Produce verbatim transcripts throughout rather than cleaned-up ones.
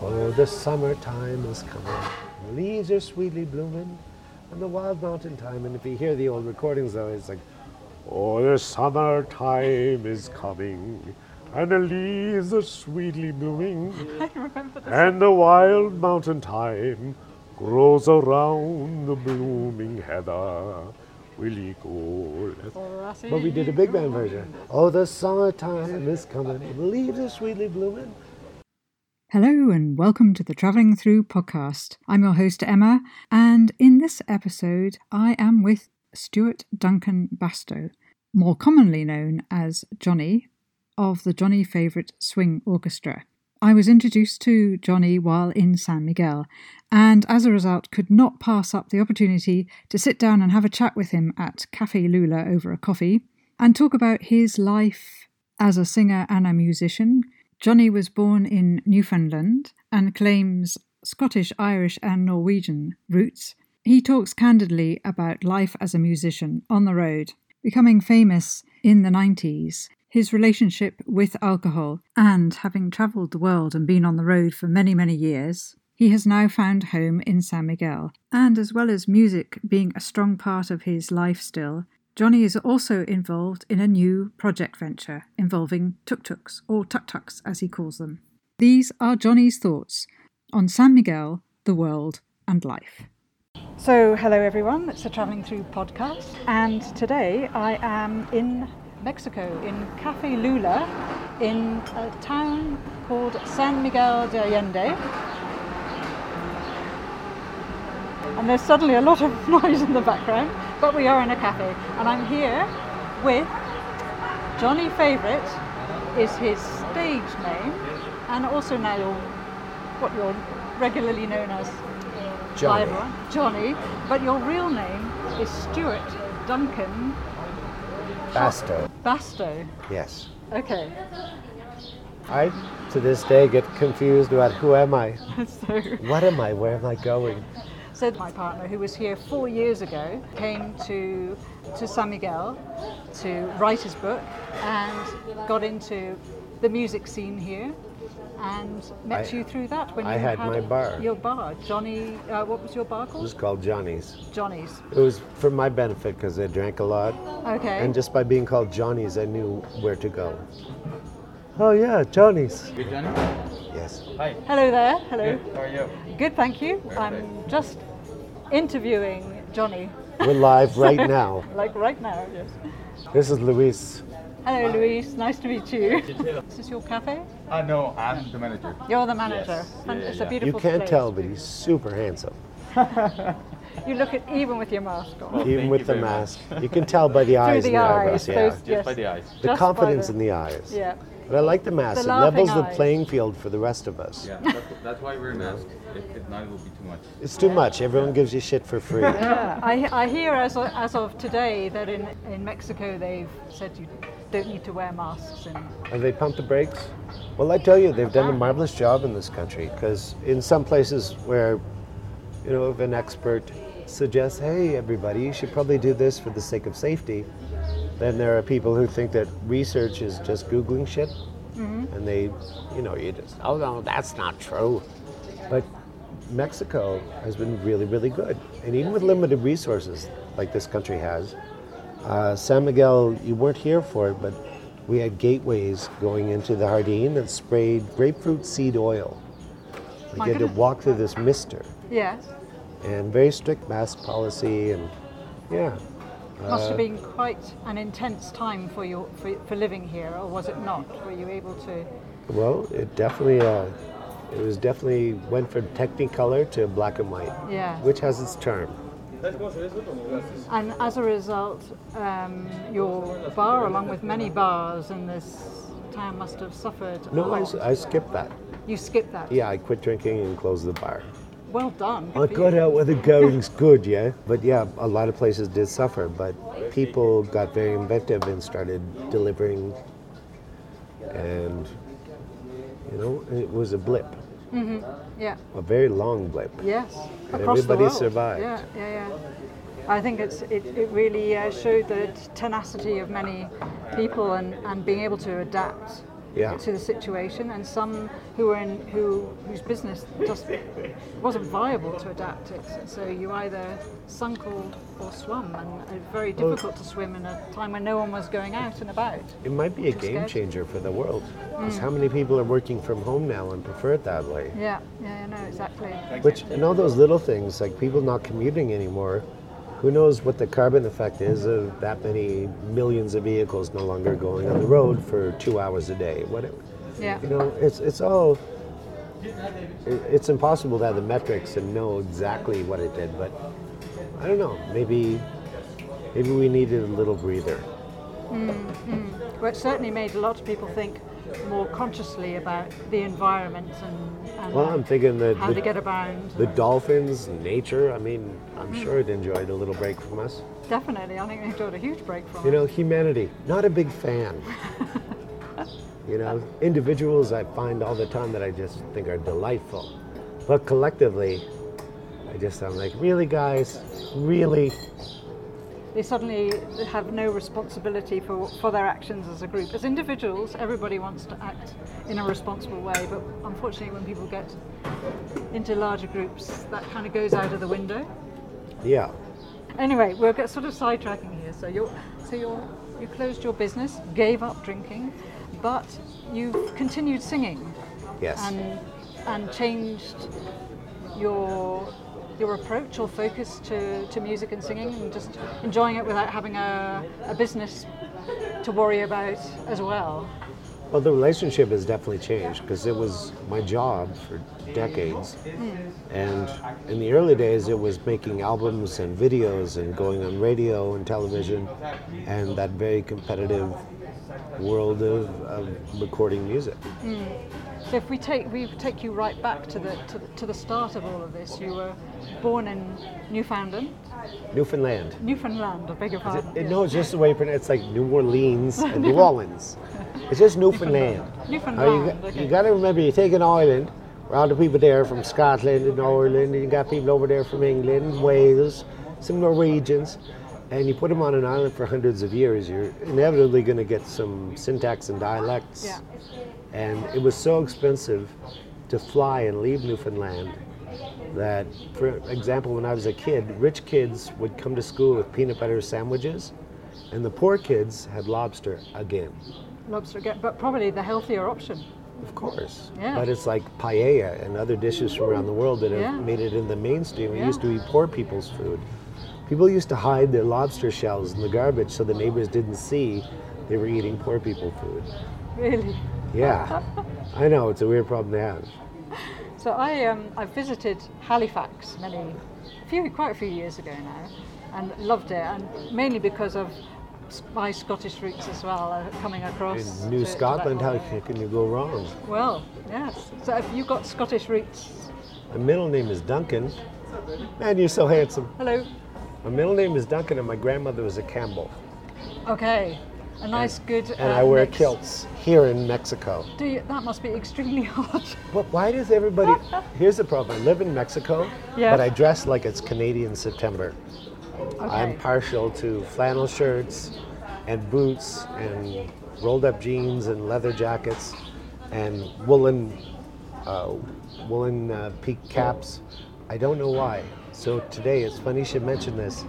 Oh, the summertime is coming. The leaves are sweetly blooming and the wild mountain thyme. And if you hear the old recordings, though, it's like, oh, the summertime is coming and the leaves are sweetly blooming. I remember this. And the wild mountain thyme grows around the blooming heather. Really cool. But we did a big band version. Oh, the summertime is coming. The leaves are sweetly blooming. Hello and welcome to the Travelling Through podcast. I'm your host Emma, and in this episode I am with Stuart Duncan Basto, more commonly known as Johnny, of the Johnny Favourite Swing Orchestra. I was introduced to Johnny while in San Miguel, and as a result could not pass up the opportunity to sit down and have a chat with him at Café Lula over a coffee and talk about his life as a singer and a musician. Johnny was born in Newfoundland and claims Scottish, Irish and Norwegian roots. He talks candidly about life as a musician on the road, becoming famous in the nineties, his relationship with alcohol, and having travelled the world and been on the road for many, many years, he has now found home in San Miguel. And as well as music being a strong part of his life still, Johnny is also involved in a new project venture involving tuk-tuks, or tuk-tuks as he calls them. These are Johnny's thoughts on San Miguel, the world and life. So hello everyone, it's the Travelling Through podcast, and today I am in Mexico, in Café Lula, in a town called San Miguel de Allende. And there's suddenly a lot of noise in the background, but we are in a cafe. And I'm here with Johnny Favourite, is his stage name, and also now you're, what you're regularly known as Johnny. Johnny, but your real name is Stuart Duncan Basto. Basto. Yes. Okay. I, to this day, get confused about who am I? So, what am I? Where am I going? So my partner, who was here four years ago, came to to San Miguel to write his book and got into the music scene here and met I, you through that when I you had, had my bar. Your bar, Johnny, uh, what was your bar called? It was called Johnny's. Johnny's. It was for my benefit because I drank a lot. Okay. And just by being called Johnny's, I knew where to go. Oh yeah, Johnny's. Good, Johnny? Yes. Hi. Hello there, hello. Good, how are you? Good, thank you. Perfect. I'm just interviewing Johnny. We're live right now. Like right now, yes. This is Luis. Hello, Luis. Nice to meet you. Is this your cafe? Uh, no, I'm the manager. You're the manager. Yes. Yeah, it's yeah. a beautiful You can't place. Tell, but he's super handsome. You look at even with your mask on. Well, even with the mask. Much. You can tell by the eyes the and the eyes, eyebrows. Those, yeah. Just yes. by the eyes. The just confidence the, in the eyes. Yeah. But I like the mask. The it levels eyes. The playing field for the rest of us. Yeah, that's, that's why we're masked. If, if not, it will be too much. It's too yeah. much. Everyone yeah. gives you shit for free. Yeah, I, I hear as of, as of today that in, in Mexico they've said you don't need to wear masks. And Have they pumped the brakes? Well, I tell you, they've done a marvelous job in this country, because in some places where, you know, if an expert suggests, hey, everybody, you should probably do this for the sake of safety, then there are people who think that research is just Googling shit, mm-hmm. and they, you know, you just, oh, no, that's not true. But Mexico has been really, really good. And even with limited resources, like this country has, Uh, San Miguel, you weren't here for it, but we had gateways going into the Jardin that sprayed grapefruit seed oil. We had to walk through this mister. Yes. And very strict mask policy, and yeah. Uh, Must have been quite an intense time for you for, for living here, or was it not? Were you able to? Well, it definitely uh, it was definitely went from Technicolor to black and white. Yeah. Which has its charm. And as a result, um, your bar, along with many bars in this town, must have suffered. No, a lot. I, I skipped that. You skipped that? Yeah, I quit drinking and closed the bar. Well done. I got out where the going's good, yeah? But yeah, a lot of places did suffer, but people got very inventive and started delivering, and, you know, it was a blip. Mm-hmm. Yeah. A very long blip. Yes. And across everybody the world. Survived. Yeah, yeah, yeah. I think it's it, it really uh, showed the tenacity of many people and, and being able to adapt yeah. to the situation, and some who were in who whose business just wasn't viable to adapt it. So you either sunk or, or swum, and it's very difficult well, to swim in a time when no one was going out and about. It might be a game scared. changer for the world, because mm. how many people are working from home now and prefer it that way? Yeah, yeah, I know exactly. Which and all those little things, like people not commuting anymore. Who knows what the carbon effect is of that many millions of vehicles no longer going on the road for two hours a day? What, it, yeah. you know, it's it's all. It, it's impossible to have the metrics and know exactly what it did, but I don't know. Maybe, maybe we needed a little breather. Mm-hmm. Well, it certainly made a lot of people think more consciously about the environment and, and well, I'm thinking that how the, to get around. The dolphins, nature, I mean, I'm mm. sure it enjoyed a little break from us. Definitely, I think they enjoyed a huge break from us. You know, humanity, not a big fan. You know, individuals I find all the time that I just think are delightful. But collectively, I just, I'm like, really guys, really? They suddenly have no responsibility for for their actions as a group. As individuals, everybody wants to act in a responsible way, but unfortunately when people get into larger groups, that kind of goes out of the window. Yeah. Anyway, we'll get sort of sidetracking here. So you so you you closed your business, gave up drinking, but you've continued singing. Yes. And and changed your your approach or focus to, to music and singing, and just enjoying it without having a, a business to worry about as well? Well, the relationship has definitely changed, because it was my job for decades. Mm. And in the early days, it was making albums and videos and going on radio and television and that very competitive world of, of recording music. Mm. So if we take we take you right back to the, to the to the start of all of this, you were born in Newfoundland. Newfoundland. Newfoundland, I beg your pardon. It, it, no, it's just the way you pronounce it. It's like New Orleans and New Orleans. It's just Newfoundland. Newfoundland. Newfoundland. Uh, you, okay. you got to remember, you take an island, around the people there from Scotland and Ireland, and you got people over there from England, Wales, some Norwegians, and you put them on an island for hundreds of years. You're inevitably going to get some syntax and dialects. Yeah. And it was so expensive to fly and leave Newfoundland that, for example, when I was a kid, rich kids would come to school with peanut butter sandwiches, and the poor kids had lobster again. Lobster again, but probably the healthier option. Of course. Yeah. But it's like paella and other dishes from around the world that have yeah. made it in the mainstream. We yeah. used to eat poor people's food. People used to hide their lobster shells in the garbage so the neighbors didn't see they were eating poor people food. Really? Yeah, I know, it's a weird problem to have. So I um I visited Halifax many, few quite a few years ago now, and loved it, and mainly because of my Scottish roots as well, uh, coming across. In New to, Scotland, to how can you go wrong? Well, yes. So have you got Scottish roots? My middle name is Duncan. Man, you're so handsome. Hello. My middle name is Duncan, and my grandmother was a Campbell. Okay. A nice, and, good. And uh, I wear mix. kilts here in Mexico. Do you? That must be extremely hot. But why does everybody? Here's the problem. I live in Mexico, yeah. but I dress like it's Canadian September. Okay. I'm partial to flannel shirts and boots and rolled-up jeans and leather jackets and woolen, uh, woolen uh, peaked caps. I don't know why. So today, it's funny you should mention this.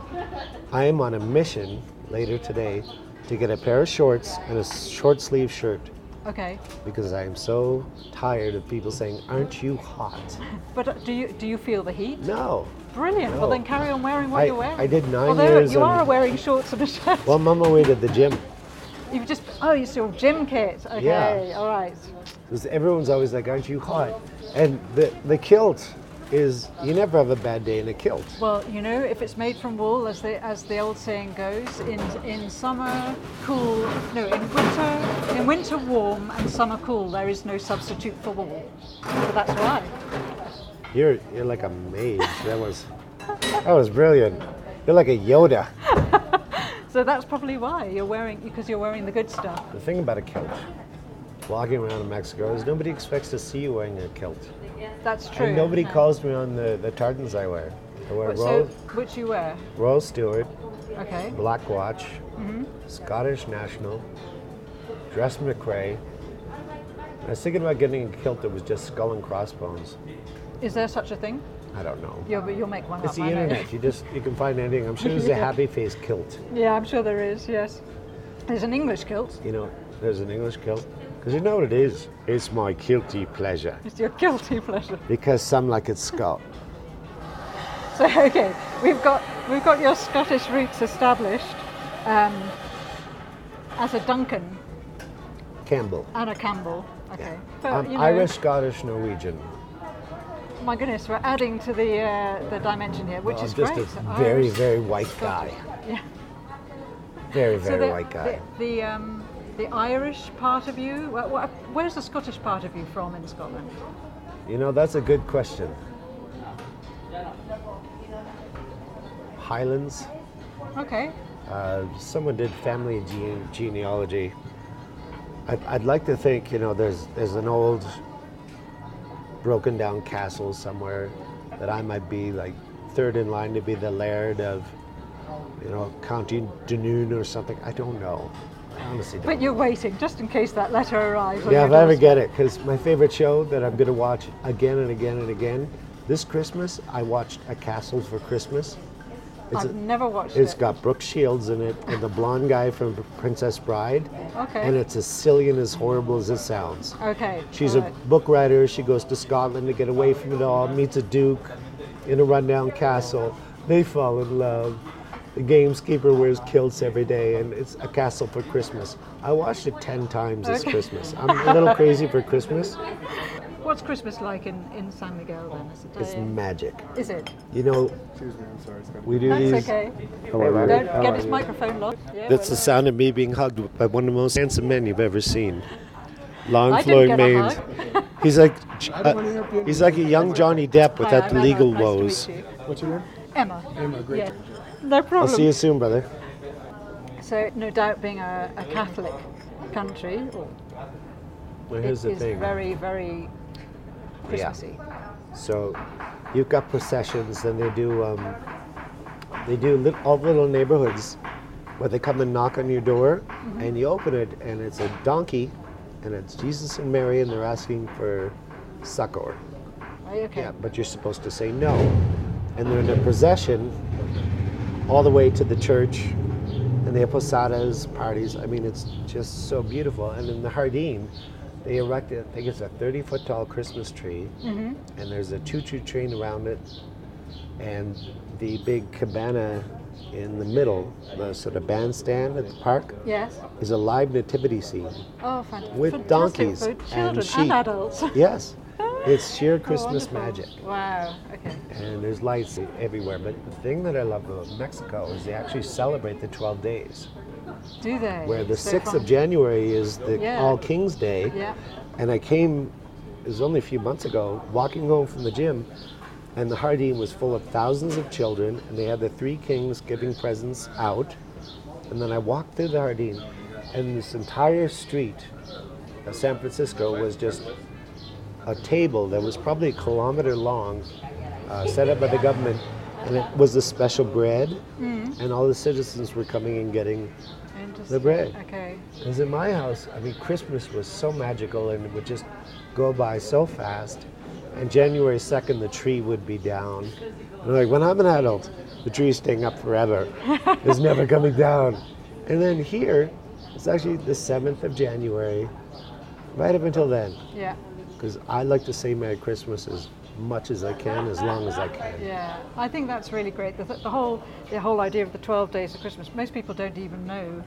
I am on a mission later today to get a pair of shorts and a short sleeve shirt. Okay. Because I am so tired of people saying, "Aren't you hot?" But do you do you feel the heat? No. Brilliant. No. Well, then carry on wearing what I, you're wearing. I did nine Although years. Although you on, are wearing shorts and a shirt. Well, I'm on my way to the gym. You've just oh, it's your gym kit. Okay. Yeah. All right. Because everyone's always like, "Aren't you hot?" And the the kilt is, you never have a bad day in a kilt. Well, you know, if it's made from wool, as the as the old saying goes, in in summer cool, no, in winter in winter warm and summer cool, there is no substitute for wool. So that's why. You're you're like a mage. That was that was brilliant. You're like a Yoda. So that's probably why you're wearing because you're wearing the good stuff. The thing about a kilt, walking around in Mexico, is nobody expects to see you wearing a kilt. That's true. And nobody yeah. calls me on the, the tartans I wear. I wear so, Royal, which you wear? Royal Stewart, okay. Black Watch, mm-hmm. Scottish National, Dress McRae, I was thinking about getting a kilt that was just skull and crossbones. Is there such a thing? I don't know. You'll, you'll make one it's up. It's the internet. You just you can find anything. I'm sure there's a happy face kilt. Yeah, I'm sure there is, yes. There's an English kilt. You know, there's an English kilt. Because you know what it is? It's my guilty pleasure. It's your guilty pleasure. Because some like it's Scott. So, okay, we've got we've got your Scottish roots established um, as a Duncan. Campbell. And a Campbell, okay. Yeah. But, um, you know, Irish, Scottish, Norwegian. My goodness, we're adding to the uh, the dimension here, which well, is just great. Just a very, Irish, very white Scottish. guy. Yeah. Very, very so the, white guy. The, the, um, the Irish part of you, where's the Scottish part of you from in Scotland? You know, that's a good question. Highlands. Okay. Uh, someone did family gene- genealogy. I'd, I'd like to think, you know, there's there's an old broken down castle somewhere that I might be like third in line to be the laird of, you know, County Dunoon or something. I don't know. I honestly don't But you're know. waiting just in case that letter arrives. Yeah, if I ever get it, because my favorite show that I'm going to watch again and again and again, this Christmas I watched A Castle for Christmas. It's I've a, never watched it's it. It's got Brooke Shields in it and the blonde guy from Princess Bride. Okay. And it's as silly and as horrible as it sounds. Okay. She's all a right. book writer. She goes to Scotland to get away from it all, meets a duke in a rundown castle. They fall in love. The gameskeeper wears kilts every day, and it's A Castle for Christmas. I watched it ten times this okay. Christmas. I'm a little crazy for Christmas. What's Christmas like in, in San Miguel then? Is it it's day? magic. Is it? You know, excuse me, I'm sorry. We do That's these. That's okay. How are Don't you? Get this microphone locked. Yeah, That's the locked. sound of me being hugged by one of the most handsome men you've ever seen. Long I flowing mane. He's like uh, he's like a young Johnny Depp without Hi, the legal nice woes. You. What's your name? Emma. Emma, great. Yeah. No problem. I'll see you soon, brother. So, no doubt, being a, a Catholic country, well, here's the thing. Is very, very. Christmassy. Yeah. So you've got processions, and they do um, they do li- all little neighborhoods where they come and knock on your door, mm-hmm. and you open it, and it's a donkey, and it's Jesus and Mary, and they're asking for succor. Are you okay? Yeah, but you're supposed to say no, and they're in a procession all the way to the church, and they have posadas, parties. I mean, it's just so beautiful. And in the Jardin, they erected, I think it's a thirty-foot tall Christmas tree, mm-hmm. and there's a choo-choo train around it, and the big cabana in the middle, the sort of bandstand at the park, yes. is a live nativity scene. Oh, fantastic! With fantastic donkeys food, children, and sheep and adults. Yes, it's sheer Christmas oh, magic. Wow. Okay. And there's lights everywhere. But the thing that I love about Mexico is they actually celebrate the twelve days. Do they? Where the so sixth fun. of January is the yeah. All Kings Day, yeah. and I came, it was only a few months ago, walking home from the gym, and the Jardin was full of thousands of children, and they had the three kings giving presents out, and then I walked through the Jardin, and this entire street of San Francisco was just a table that was probably a kilometer long, uh, set up by the government, and it was the special bread, mm. and all the citizens were coming and getting the bread. Okay. Because in my house, I mean, Christmas was so magical, and it would just go by so fast. And January second, the tree would be down. And like, when I'm an adult, the tree's staying up forever. It's never coming down. And then here, it's actually the seventh of January, right up until then. Yeah. Because I like to say Merry Christmas as much as I can, as long as I can. Yeah, I think that's really great. The, th- the whole the whole idea of the twelve days of Christmas, most people don't even know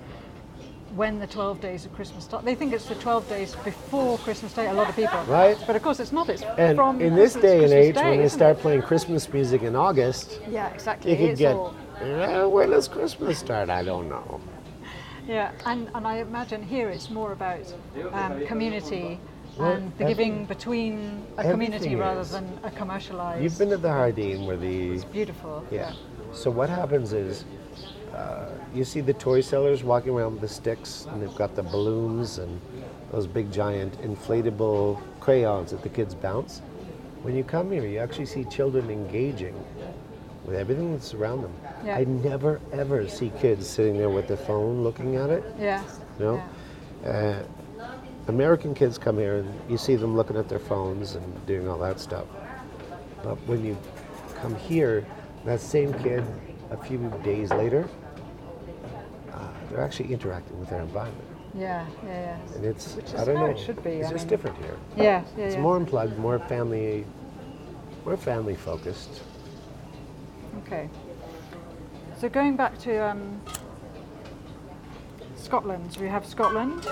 when the twelve days of Christmas start. They think it's the twelve days before Christmas Day, a lot of people. Right. But of course it's not, it's and from in this day Christmas and age, day, when they start it? playing Christmas music in August, yeah, exactly. you could it's get, all... eh, when does Christmas start? I don't know. Yeah, and, and I imagine here it's more about um, community Well, and the giving between a community rather than a commercialized. You've been to the Jardin where the... It's beautiful. Yeah. So what happens is, uh, you see the toy sellers walking around with the sticks, and they've got the balloons and those big giant inflatable crayons that the kids bounce. When you come here, you actually see children engaging with everything that's around them. Yeah. I never, ever see kids sitting there with their phone looking at it. Yeah. You know? Yeah. Uh, American kids come here and you see them looking at their phones and doing all that stuff. But when you come here, that same kid, a few days later, uh, they're actually interacting with their environment. Yeah, yeah, yeah. And it's, Which is I don't how know, it should be. It's I just mean, different here. Yeah, yeah, It's yeah. more unplugged, more family, more family focused. Okay. So going back to um, Scotland, so you have Scotland,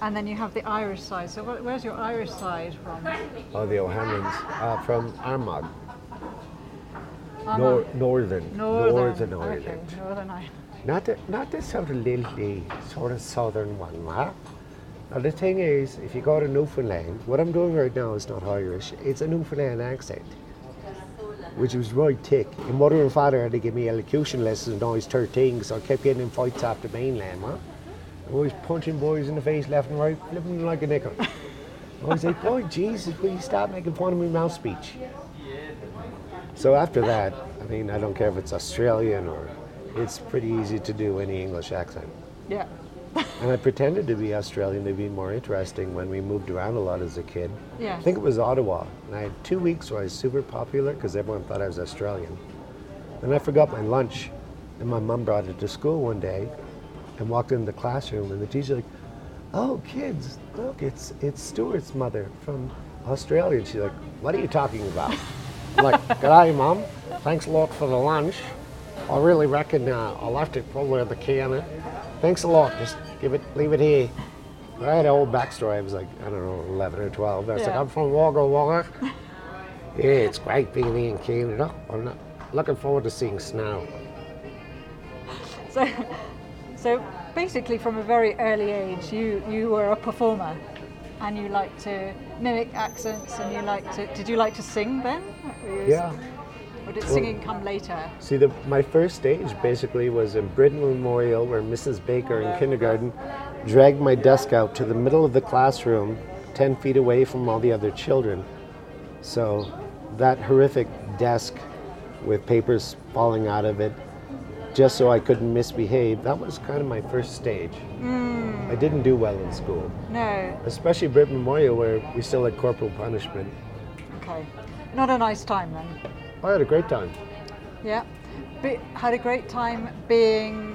and then you have the Irish side. So wh- where's your Irish side from? Oh, the O'Hanlons. Uh, from Armagh. Armagh. Nor- northern. Northern. Northern Ireland. Okay. Northern Ireland. Not the, not the sort of lily, sort of southern one, huh? Now the thing is, if you go to Newfoundland, what I'm doing right now is not Irish, it's a Newfoundland accent, which was right thick. And mother and father had to give me elocution lessons when I was thirteen, so I kept getting in fights off the mainland, huh? I was punching boys in the face left and right, flipping them like a nickel. I was like, boy, Jesus, will you stop making fun of me mouth speech? So after that, I mean, I don't care if it's Australian or it's pretty easy to do any English accent. Yeah. And I pretended to be Australian to be more interesting when we moved around a lot as a kid. Yeah. I think it was Ottawa. And I had two weeks where I was super popular because everyone thought I was Australian. And I forgot my lunch. And my mum brought it to school one day and walked into the classroom. And the teacher like, oh, kids, look, it's it's Stuart's mother from Australia. And she's like, what are you talking about? I'm like, g'day, Mum. Thanks a lot for the lunch. I really reckon uh, I left it probably at the counter. Thanks a lot. Just give it, leave it here. I had an old backstory. I was like, I don't know, eleven or twelve. I was yeah. like, I'm from Wagga Wagga. Yeah, it's great being here in Canada. I'm not looking forward to seeing snow. So, so basically, from a very early age, you, you were a performer, and you liked to mimic accents, and you liked to. Did you like to sing then? Yeah. Or did singing well, come later? See, the, my first stage basically was in Britain Memorial, where Missus Baker in kindergarten dragged my desk out to the middle of the classroom, ten feet away from all the other children. So that horrific desk with papers falling out of it, just so I couldn't misbehave, that was kind of my first stage. Mm. I didn't do well in school. No. Especially Britain Memorial, where we still had corporal punishment. Okay. Not a nice time then. I had a great time. Yeah, Be- had a great time being...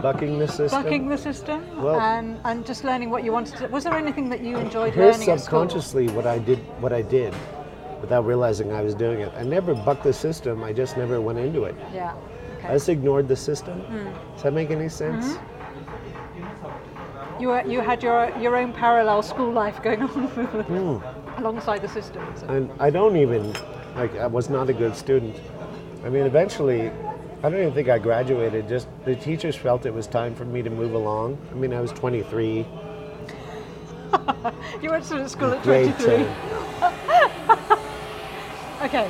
Bucking the system. Bucking the system well, and, and just learning what you wanted to... Was there anything that you enjoyed learning at school? Subconsciously what I did, what I did without realizing I was doing it. I never bucked the system, I just never went into it. Yeah. Okay. I just ignored the system. Mm. Does that make any sense? Mm-hmm. You were, you had your your own parallel school life going on mm. alongside the system. So. And I don't even, like, I was not a good student. I mean, eventually, I don't even think I graduated. Just the teachers felt it was time for me to move along. I mean, I was twenty-three. You went to school at twenty-three. Okay.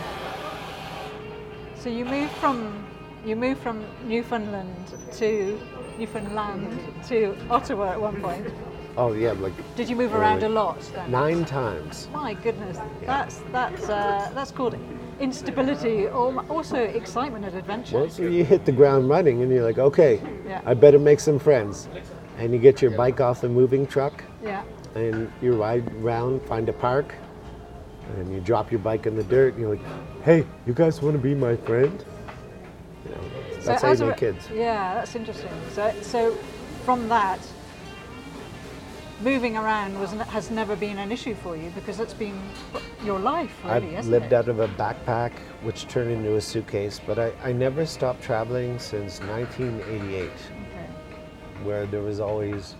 So you moved from you moved from Newfoundland to. Newfoundland to Ottawa at one point. Oh yeah, like. Did you move around a lot then? Nine times. My goodness, yeah. that's that's uh, that's called instability, or also excitement and adventure. Well, so you hit the ground running, and you're like, okay, yeah. I better make some friends, and you get your bike off the moving truck. Yeah. And you ride around, find a park, and you drop your bike in the dirt, and you're like, hey, you guys want to be my friend? You know, that's so how you make kids. Yeah, that's interesting. So, so from that, moving around was has never been an issue for you because it's been your life, really, I've lived it? Out of a backpack, which turned into a suitcase, but I, I never stopped traveling since nineteen eighty-eight, okay. where there was always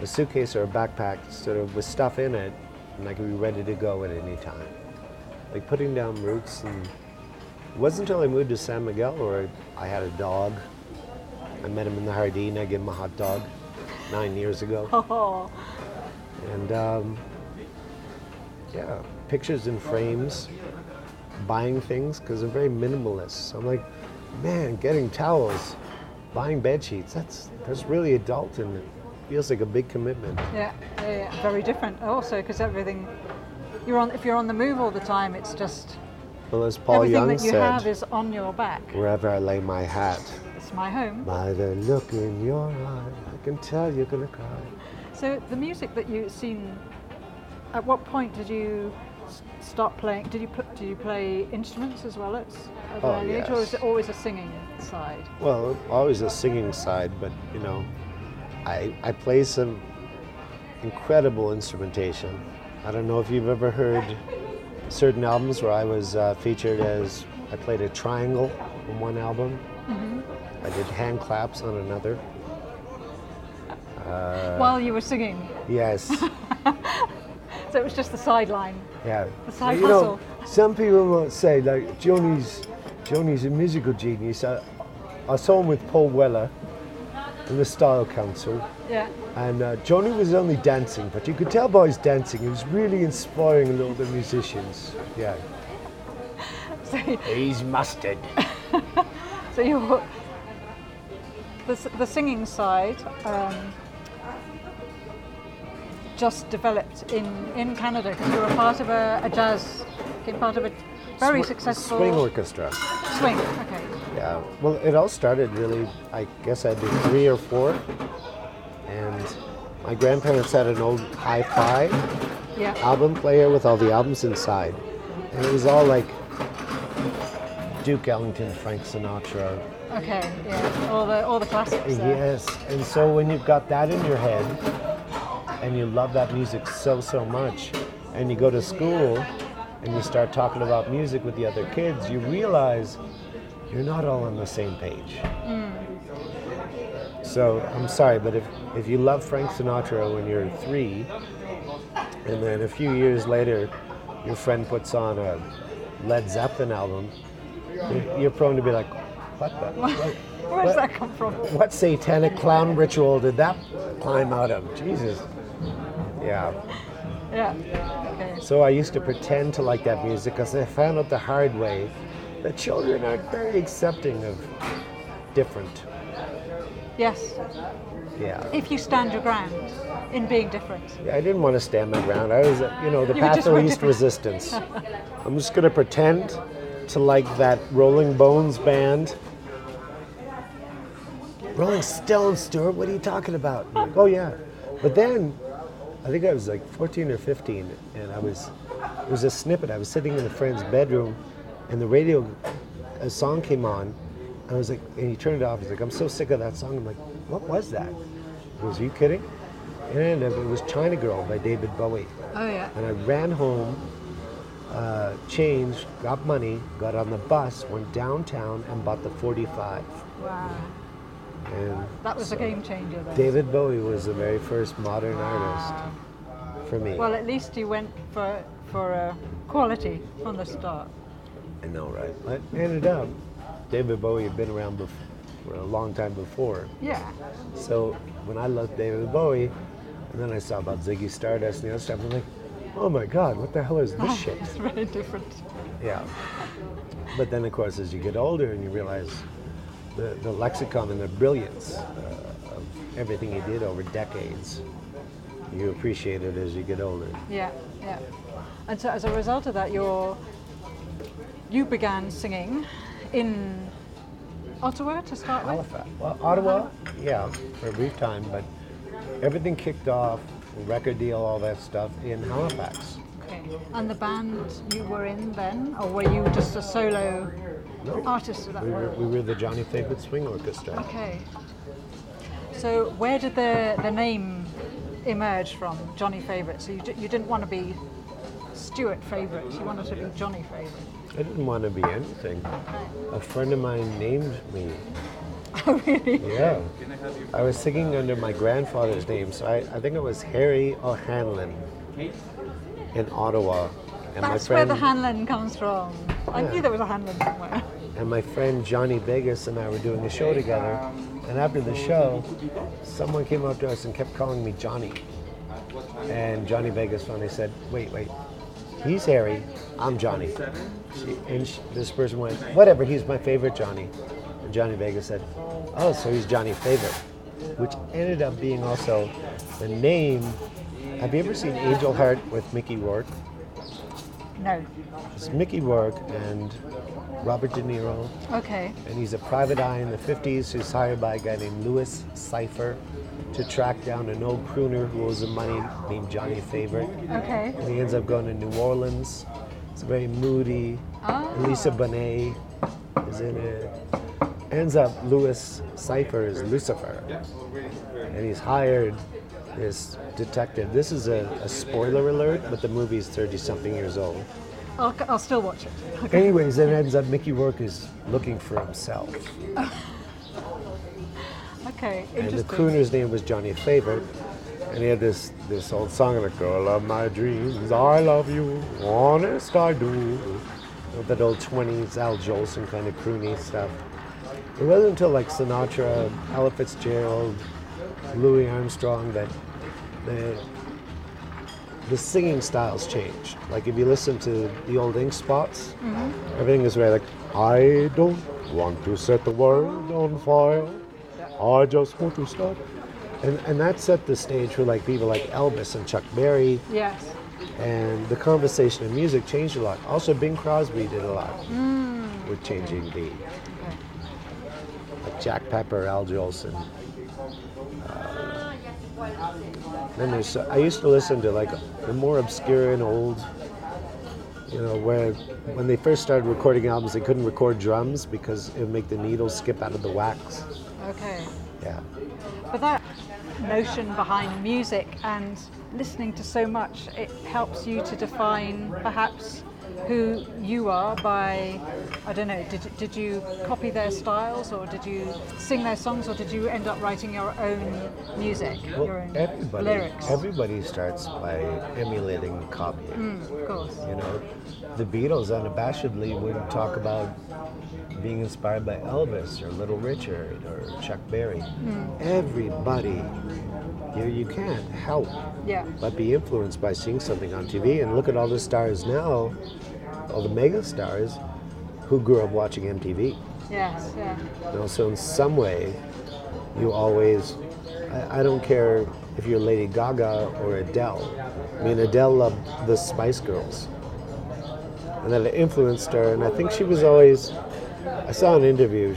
a suitcase or a backpack sort of with stuff in it, and I could be ready to go at any time. Like putting down roots and... It wasn't until I moved to San Miguel where I, I had a dog. I met him in the Jardine. I gave him a hot dog nine years ago. Oh. And um, yeah, pictures in frames, buying things, because I'm very minimalist. So I'm like, man, getting towels, buying bed sheets, that's, that's really adult and it feels like a big commitment. Yeah, yeah, yeah. Very different also, because everything, you're on, if you're on the move all the time, it's just... Well, as Paul Everything Young said, everything that you said, have is on your back. Wherever I lay my hat, It's my home. By the look in your eye, I can tell you're going to cry. So the music that you've seen, at what point did you start playing? Did you did you play instruments as well as at oh, an early yes. age, or was it always a singing side? Well, always a singing side, but you know, I I play some incredible instrumentation. I don't know if you've ever heard certain albums where I was uh, featured as I played a triangle on one album. Mm-hmm. I did hand claps on another. Uh, While you were singing. Yes. So it was just the sideline. Yeah. The side you hustle. Know, some people might say, like, Johnny's, Johnny's a musical genius. I, I saw him with Paul Weller in the Style Council. Yeah. And uh, Johnny was only dancing, but you could tell by his dancing, he was really inspiring a lot of the musicians. Yeah. So, he's mustard. So you, the, the singing side, um, just developed in, in Canada, because you were part of a, a jazz, part of a very Sw- successful... Swing orchestra. Swing, okay. Yeah, well, it all started really, I guess I'd be three or four, and my grandparents had an old hi-fi yeah. album player with all the albums inside, and it was all like Duke Ellington, Frank Sinatra. Okay, yeah, all the, all the classics there. Yes, and so when you've got that in your head, and you love that music so, so much, and you go to school and you start talking about music with the other kids, you realize you're not all on the same page. Mm. So I'm sorry, but if, if you love Frank Sinatra when you're three, and then a few years later your friend puts on a Led Zeppelin album, you're, you're prone to be like, what the? What? Where does that come from? What satanic clown ritual did that climb out of? Jesus. Yeah. Yeah. Okay. So I used to pretend to like that music because I found out the hard way that children are very accepting of different. Yes. Yeah. If you stand your ground in being different. Yeah, I didn't want to stand my ground. I was, you know, the you path of least resistance. I'm just going to pretend to like that Rolling Bones band. Rolling Stones, Stuart, what are you talking about? Like, oh, yeah. But then, I think I was like fourteen or fifteen, and I was, it was a snippet. I was sitting in a friend's bedroom, and the radio, a song came on, and I was like, and he turned it off. He's like, I'm so sick of that song. I'm like, what was that? He goes, are you kidding? And it was China Girl by David Bowie. Oh, yeah. And I ran home, uh, changed, got money, got on the bus, went downtown, and bought the forty-five. Wow. And that was so a game changer then. David Bowie was the very first modern wow. artist for me. Well, at least he went for for uh, quality from the start. I know, right? But ended up, David Bowie had been around before, for a long time before. Yeah. So when I loved David Bowie, and then I saw about Ziggy Stardust and the other stuff, I'm like, oh my God, what the hell is this shit? It's really different. Yeah. But then, of course, as you get older and you realize The, the lexicon and the brilliance uh, of everything he did over decades, you appreciate it as you get older. Yeah, yeah. And so as a result of that, you're, you began singing in Ottawa to start with? Halifax. Well, Ottawa, yeah, for a brief time, but everything kicked off, record deal, all that stuff, in Halifax. Okay. And the band you were in then, or were you just a solo... No. Artists of that we were, world. We were the Johnny Favourite Swing Orchestra. Okay. So where did the, the name emerge from, Johnny Favourite? So you, d- you didn't want to be Stuart Favourite, you wanted to be Johnny Favourite. I didn't want to be anything. A friend of mine named me. Oh, really? Yeah. I was singing under my grandfather's name, so I, I think it was Harry O'Hanlon in Ottawa. And That's friend, where the Hanlon comes from. I yeah. knew there was a Hanlon somewhere. And my friend Johnny Vegas and I were doing a show together, and after the show, someone came up to us and kept calling me Johnny. And Johnny Vegas finally said, wait, wait, he's Harry, I'm Johnny. She, and she, this person went, whatever, he's my favorite Johnny. And Johnny Vegas said, oh, so he's Johnny Favorite, which ended up being also the name. Have you ever seen Angel Heart with Mickey Rourke? No. It's Mickey Rourke and Robert De Niro. Okay. And he's a private eye in the fifties who's hired by a guy named Louis Cypher to track down an old crooner who owes him money named Johnny Favourite. Okay. And he ends up going to New Orleans. It's very moody. Oh. Lisa Bonet is in it. Ends up Louis Cypher is Lucifer. And he's hired this detective. This is a, a spoiler alert, but the movie's thirty-something years old. I'll, I'll still watch it. Okay. Anyways, it ends up Mickey Rourke is looking for himself. Okay, interesting. And the crooner's name was Johnny Favourite, and he had this this old song like, "Girl of my dreams, I love you, honest I do." That old twenties Al Jolson kind of croony stuff. It wasn't until like Sinatra, Ella Fitzgerald, Louis Armstrong that the the singing styles changed. Like if you listen to the old Ink Spots, mm-hmm. everything is very like, "I don't want to set the world on fire, I just want to stop." And and that set the stage for like people like Elvis and Chuck Berry. Yes. And the conversation of music changed a lot. Also Bing Crosby did a lot mm. with changing okay. the okay. like Jack Pepper, Al Jolson. Uh, then there's I used to listen to like the more obscure and old, you know, where when they first started recording albums they couldn't record drums because it would make the needles skip out of the wax. Okay. Yeah. But that notion behind music and listening to so much, it helps you to define perhaps who you are by, I don't know, did did you copy their styles or did you sing their songs or did you end up writing your own music, well, your own everybody, lyrics? Everybody starts by emulating and copying. Mm, of course. You know, the Beatles unabashedly would talk about being inspired by Elvis or Little Richard or Chuck Berry. Mm. Everybody, you know, you can't help yeah. but be influenced by seeing something on T V. And look at all the stars now, all the mega stars who grew up watching M T V. Yes, yeah. You know, so in some way, you always, I, I don't care if you're Lady Gaga or Adele. I mean, Adele loved the Spice Girls. And that influenced her, and I think she was always, I saw an interview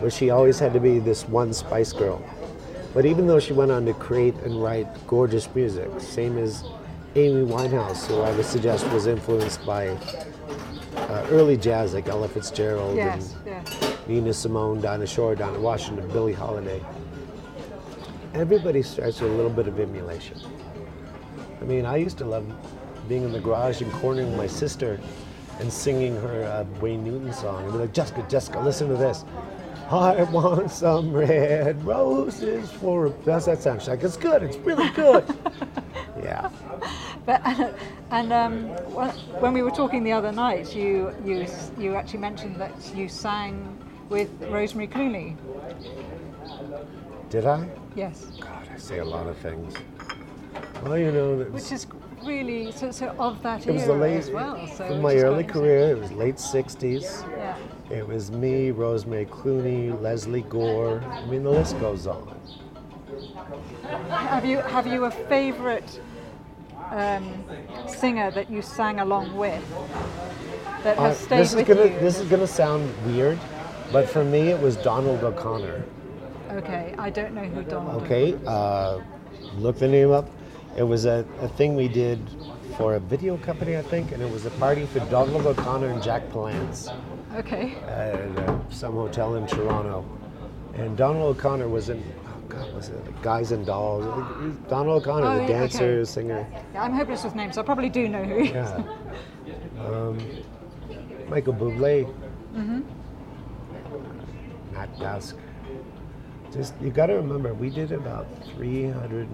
where she always had to be this one Spice Girl. But even though she went on to create and write gorgeous music, same as Amy Winehouse, who I would suggest was influenced by uh, early jazz like Ella Fitzgerald yes, and yeah. Nina Simone, Donna Shore, Donna Washington, Billie Holiday. Everybody starts with a little bit of emulation. I mean, I used to love being in the garage and cornering my sister and singing her uh, Wayne Newton song. And be like, "Jessica, Jessica, listen to this. I want some red roses for a..." That's that sound. She's like, "It's good. It's really good." Yeah. But and, and um, when we were talking the other night, you you you actually mentioned that you sang with Rosemary Clooney. Did I? Yes. God, I say a lot of things. Well, you know. Which is. Really, so, so of that it era was the late, as well. So from my early career, it was late sixties. Yeah. It was me, Rosemary Clooney, Leslie Gore. I mean, the list goes on. Have you have you a favorite um, singer that you sang along with that has uh, stayed this is with gonna, you? This is going to sound weird, but for me, it was Donald O'Connor. Okay, I don't know who Donald. Okay, uh, look the name up. It was a, a thing we did for a video company, I think, and it was a party for Donald O'Connor and Jack Palance. Okay. At uh, some hotel in Toronto. And Donald O'Connor was in, oh God, was it Guys and Dolls? Donald O'Connor, oh, the yeah, dancer, okay. singer. Yeah, I'm hopeless with names, so I probably do know who he is. Yeah. Um, Michael Bublé. Mm-hmm. Matt Dusk. Just, you got to remember, we did about three hundred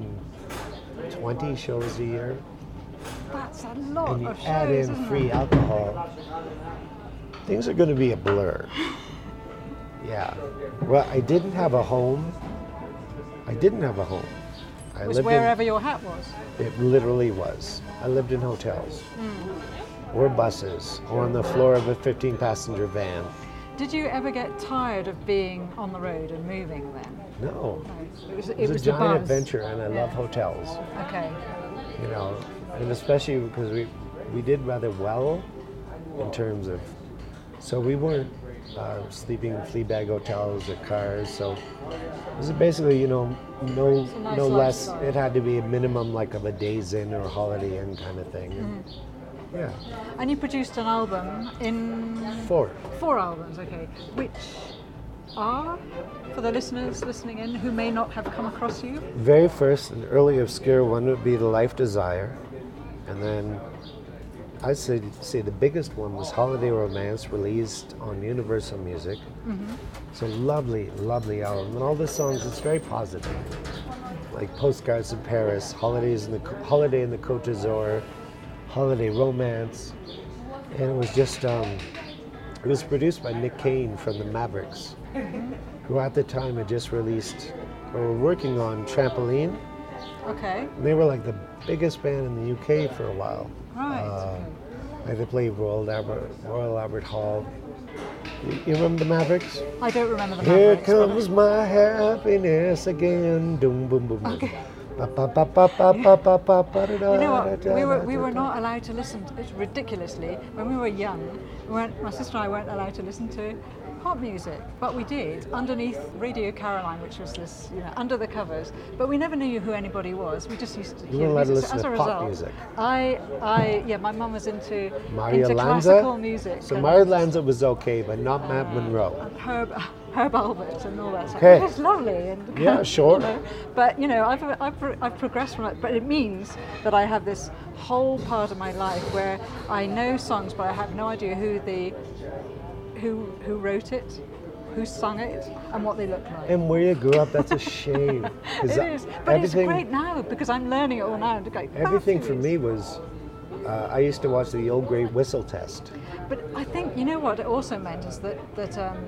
twenty shows a year. That's a lot of shows. And you of add shows, in free it? alcohol. Things are going to be a blur. Yeah. Well, I didn't have a home. I didn't have a home. I it was lived wherever in, your hat was. It literally was. I lived in hotels mm. or buses or on the floor of a fifteen passenger van. Did you ever get tired of being on the road and moving then? No. It was, it it was a giant adventure, and I yeah. love hotels. Okay. You know, and especially because we we did rather well in terms of, so we weren't uh, sleeping in flea bag hotels or cars, so it was basically, you know, no nice no less, lifestyle. It had to be a minimum like of a Days Inn or a Holiday Inn kind of thing. And, mm. Yeah. And you produced an album in... Four. Four albums, okay. Which are, for the listeners listening in who may not have come across you? Very first, an early obscure one would be The Life Desire. And then I'd say, say the biggest one was Holiday Romance, released on Universal Music. Mm-hmm. It's a lovely, lovely album. And all the songs, it's very positive. Like Postcards in Paris, Holidays in the Holiday in the Côte d'Azur, Holiday Romance, and it was just, um, it was produced by Nick Kane from the Mavericks, who at the time had just released, or were working on Trampoline. Okay. And they were like the biggest band in the U K for a while. Right. Uh, like they played Royal Albert, Royal Albert Hall. You, you remember the Mavericks? I don't remember the Mavericks. Here comes my happiness again, doom, boom, boom, boom. Okay. You know what? We were we were not allowed to listen to, it's ridiculously when we were young. We weren't, my sister and I weren't allowed to listen to pop music, but we did underneath Radio Caroline, which was this, you know, under the covers. But we never knew who anybody was. We just used to. You were allowed to listen to pop music. I I yeah, my mum was into Mario into Lanza, classical music. So Mario Lanza was okay, but not uh, Matt Monroe. Herb. Herb Albert and all that stuff. Okay. It's lovely. And, yeah, sure. You know, but, you know, I've, I've I've progressed from it. But it means that I have this whole part of my life where I know songs, but I have no idea who the who who wrote it, who sung it, and what they looked like. And where you grew up, that's a shame. It is. But it's great now because I'm learning it all now. And like, everything for me was... Uh, I used to watch the old grey whistle test. But I think, you know what it also meant is that... that um,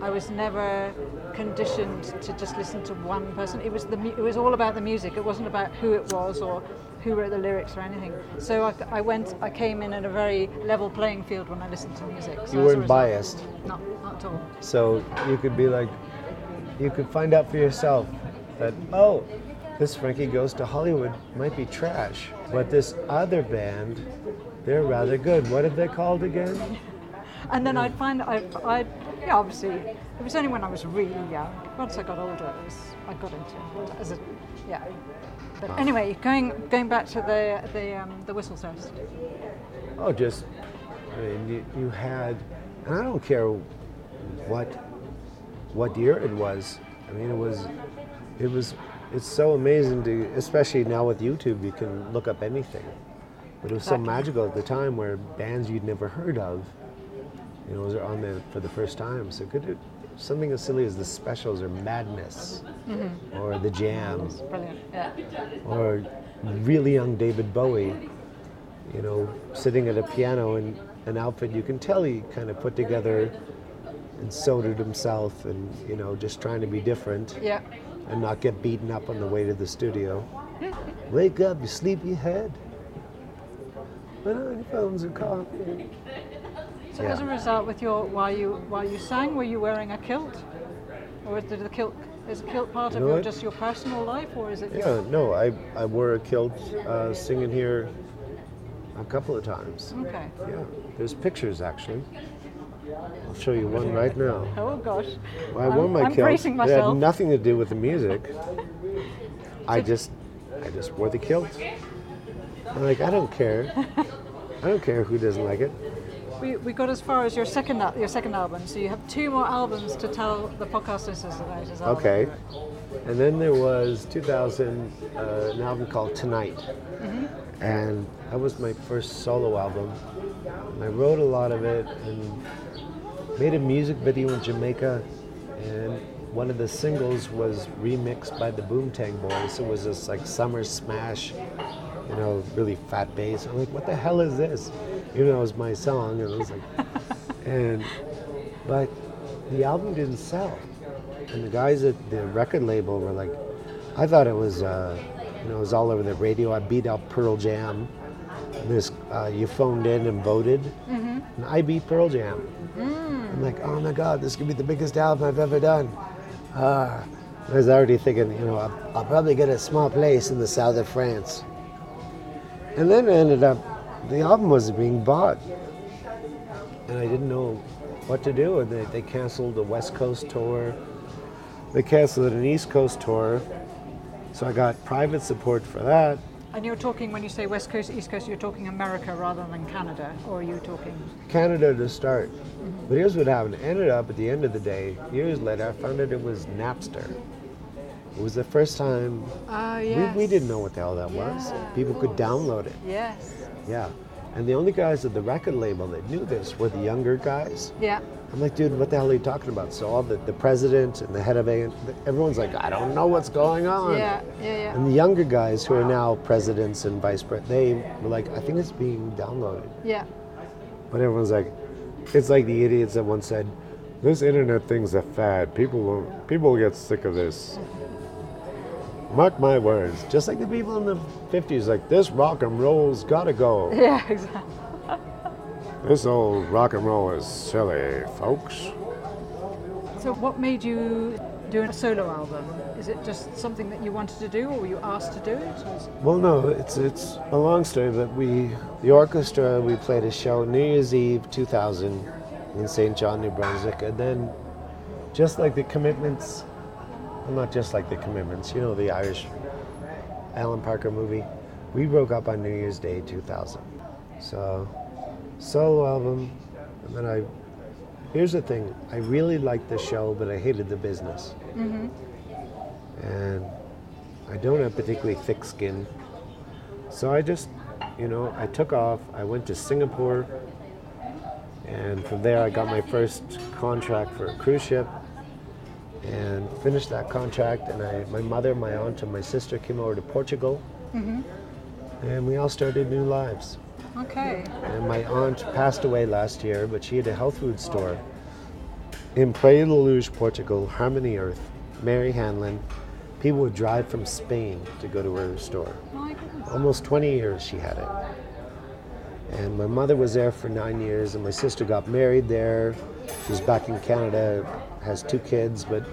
I was never conditioned to just listen to one person. It was the mu- it was all about the music. It wasn't about who it was or who wrote the lyrics or anything. So I, I went, I came in at a very level playing field when I listened to music. So you weren't biased. No, not at all. So you could be like, you could find out for yourself that, oh, this Frankie Goes to Hollywood might be trash, but this other band, they're rather good. What are they called again? And then I'd find, I, I'd, yeah, obviously, it was only when I was really young. Once I got older, it was, I got into it as a, yeah. But ah. anyway, going going back to the the um, the whistle test. Oh, just, I mean, you, you had, and I don't care what what year it was. I mean, it was, it was, it's so amazing to, especially now with YouTube, you can look up anything. But it was exactly. so magical at the time where bands you'd never heard of, you know, are on there for the first time. So could it, something as silly as The Specials or Madness, mm-hmm. or The Jam, brilliant. Yeah. or really young David Bowie, you know, sitting at a piano in an outfit you can tell he kind of put together and soldiered himself, and, you know, just trying to be different, yeah. and not get beaten up on the way to the studio. Wake up, you sleepy head. Put on your phones and coffee. So yeah. as a result, with your while you while you sang, were you wearing a kilt, or did the kilt is a kilt part you of your what? just your personal life, or is it? Yeah, just... no, I I wore a kilt uh, singing here a couple of times. Okay. Yeah, there's pictures actually. I'll show you one right now. Oh gosh. Well, I wore I'm, my I'm kilt. Bracing myself. It had nothing to do with the music. I just I just wore the kilt. I'm like, I don't care. I don't care who doesn't like it. We, we got as far as your second your second album, so you have two more albums to tell the podcast listeners about as well. Okay, and then there was two thousand uh, an album called Tonight, mm-hmm. and that was my first solo album. And I wrote a lot of it and made a music video in Jamaica, and one of the singles was remixed by the Boomtang Boys. It was this like summer smash, you know, really fat bass. I'm like, what the hell is this? Even though it was my song, and I was like, and but the album didn't sell, and the guys at the record label were like, I thought it was, uh, you know, it was all over the radio. I beat out Pearl Jam. And this, uh, you phoned in and voted, mm-hmm. and I beat Pearl Jam. Mm. I'm like, oh my God, this could be the biggest album I've ever done. Uh, I was already thinking, you know, I'll, I'll probably get a small place in the south of France, and then I ended up. the album was being bought, and I didn't know what to do. And they, they canceled the West Coast tour. They canceled an East Coast tour. So I got private support for that. And you're talking, when you say West Coast, East Coast, you're talking America rather than Canada, or are you talking? Canada to start. Mm-hmm. But here's what happened. It ended up at the end of the day, years later, I found out it was Napster. It was the first time uh, yes. we, we didn't know what the hell that yeah, was. People could download it. Yes. Yeah. And the only guys at the record label that knew this were the younger guys. Yeah. I'm like, dude, what the hell are you talking about? So all the, the president and the head of A, everyone's like, I don't know what's going on. Yeah, yeah, yeah. And the younger guys who wow. are now presidents and vice presidents, they were like, I think it's being downloaded. Yeah. But everyone's like, it's like the idiots that once said, this internet thing's a fad. People will, people will get sick of this. Mark my words. Just like the people in the fifties, like, this rock and roll's gotta go. Yeah, exactly. This old rock and roll is silly, folks. So what made you do a solo album? Is it just something that you wanted to do, or were you asked to do it? Or? Well, no, it's it's a long story, but we, the orchestra, we played a show New Year's Eve two thousand in Saint John, New Brunswick, and then just like the Commitments, well, not just like the Commitments, you know, the Irish Alan Parker movie, we broke up on New Year's Day two thousand. So... solo album, and then I, here's the thing, I really liked the show, but I hated the business. Mm-hmm. And I don't have particularly thick skin. So I just, you know, I took off, I went to Singapore, and from there I got my first contract for a cruise ship, and finished that contract, and I, my mother, my aunt, and my sister came over to Portugal, mm-hmm. and we all started new lives. Okay. And my aunt passed away last year, but she had a health food store in Praia da Luz, Portugal, Harmony Earth, Mary Hanlon. People would drive from Spain to go to her store. My goodness. Almost twenty years she had it. And my mother was there for nine years, and my sister got married there. She's back in Canada, has two kids, but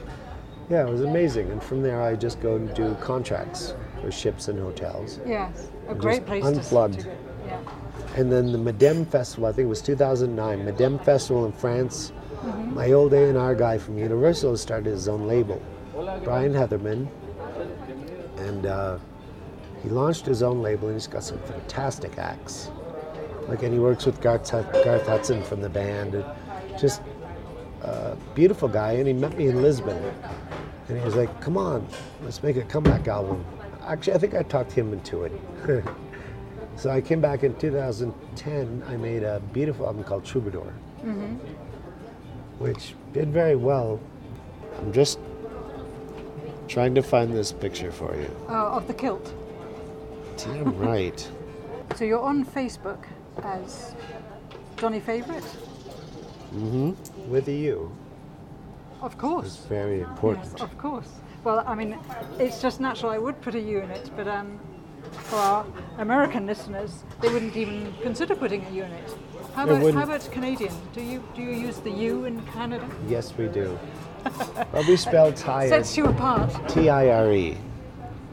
yeah, it was amazing. And from there, I just go and do contracts for ships and hotels. Yes, a great place unplugged. To go. Yeah. And then the Medem Festival, I think it was two thousand nine, Medem Festival in France. Mm-hmm. My old A and R guy from Universal started his own label, Brian Heatherman. And uh, he launched his own label, and he's got some fantastic acts. Like, and he works with Garth, Garth Hudson from the band. And just a uh, beautiful guy, and he met me in Lisbon. And he was like, come on, let's make a comeback album. Actually, I think I talked him into it. So I came back in two thousand ten, I made a beautiful album called Troubadour, mm-hmm. which did very well. I'm just trying to find this picture for you. Oh, of the kilt. Damn right. So you're on Facebook as Johnny Favourite? Mm-hmm, with a U. Of course. It's very important. Yes, of course. Well, I mean, it's just natural I would put a U in it, but... um. For our American listeners, they wouldn't even consider putting a U in it. How about, how about Canadian? Do you do you use the U in Canada? Yes, we do. But we spell tire. Sets you apart. T I R E.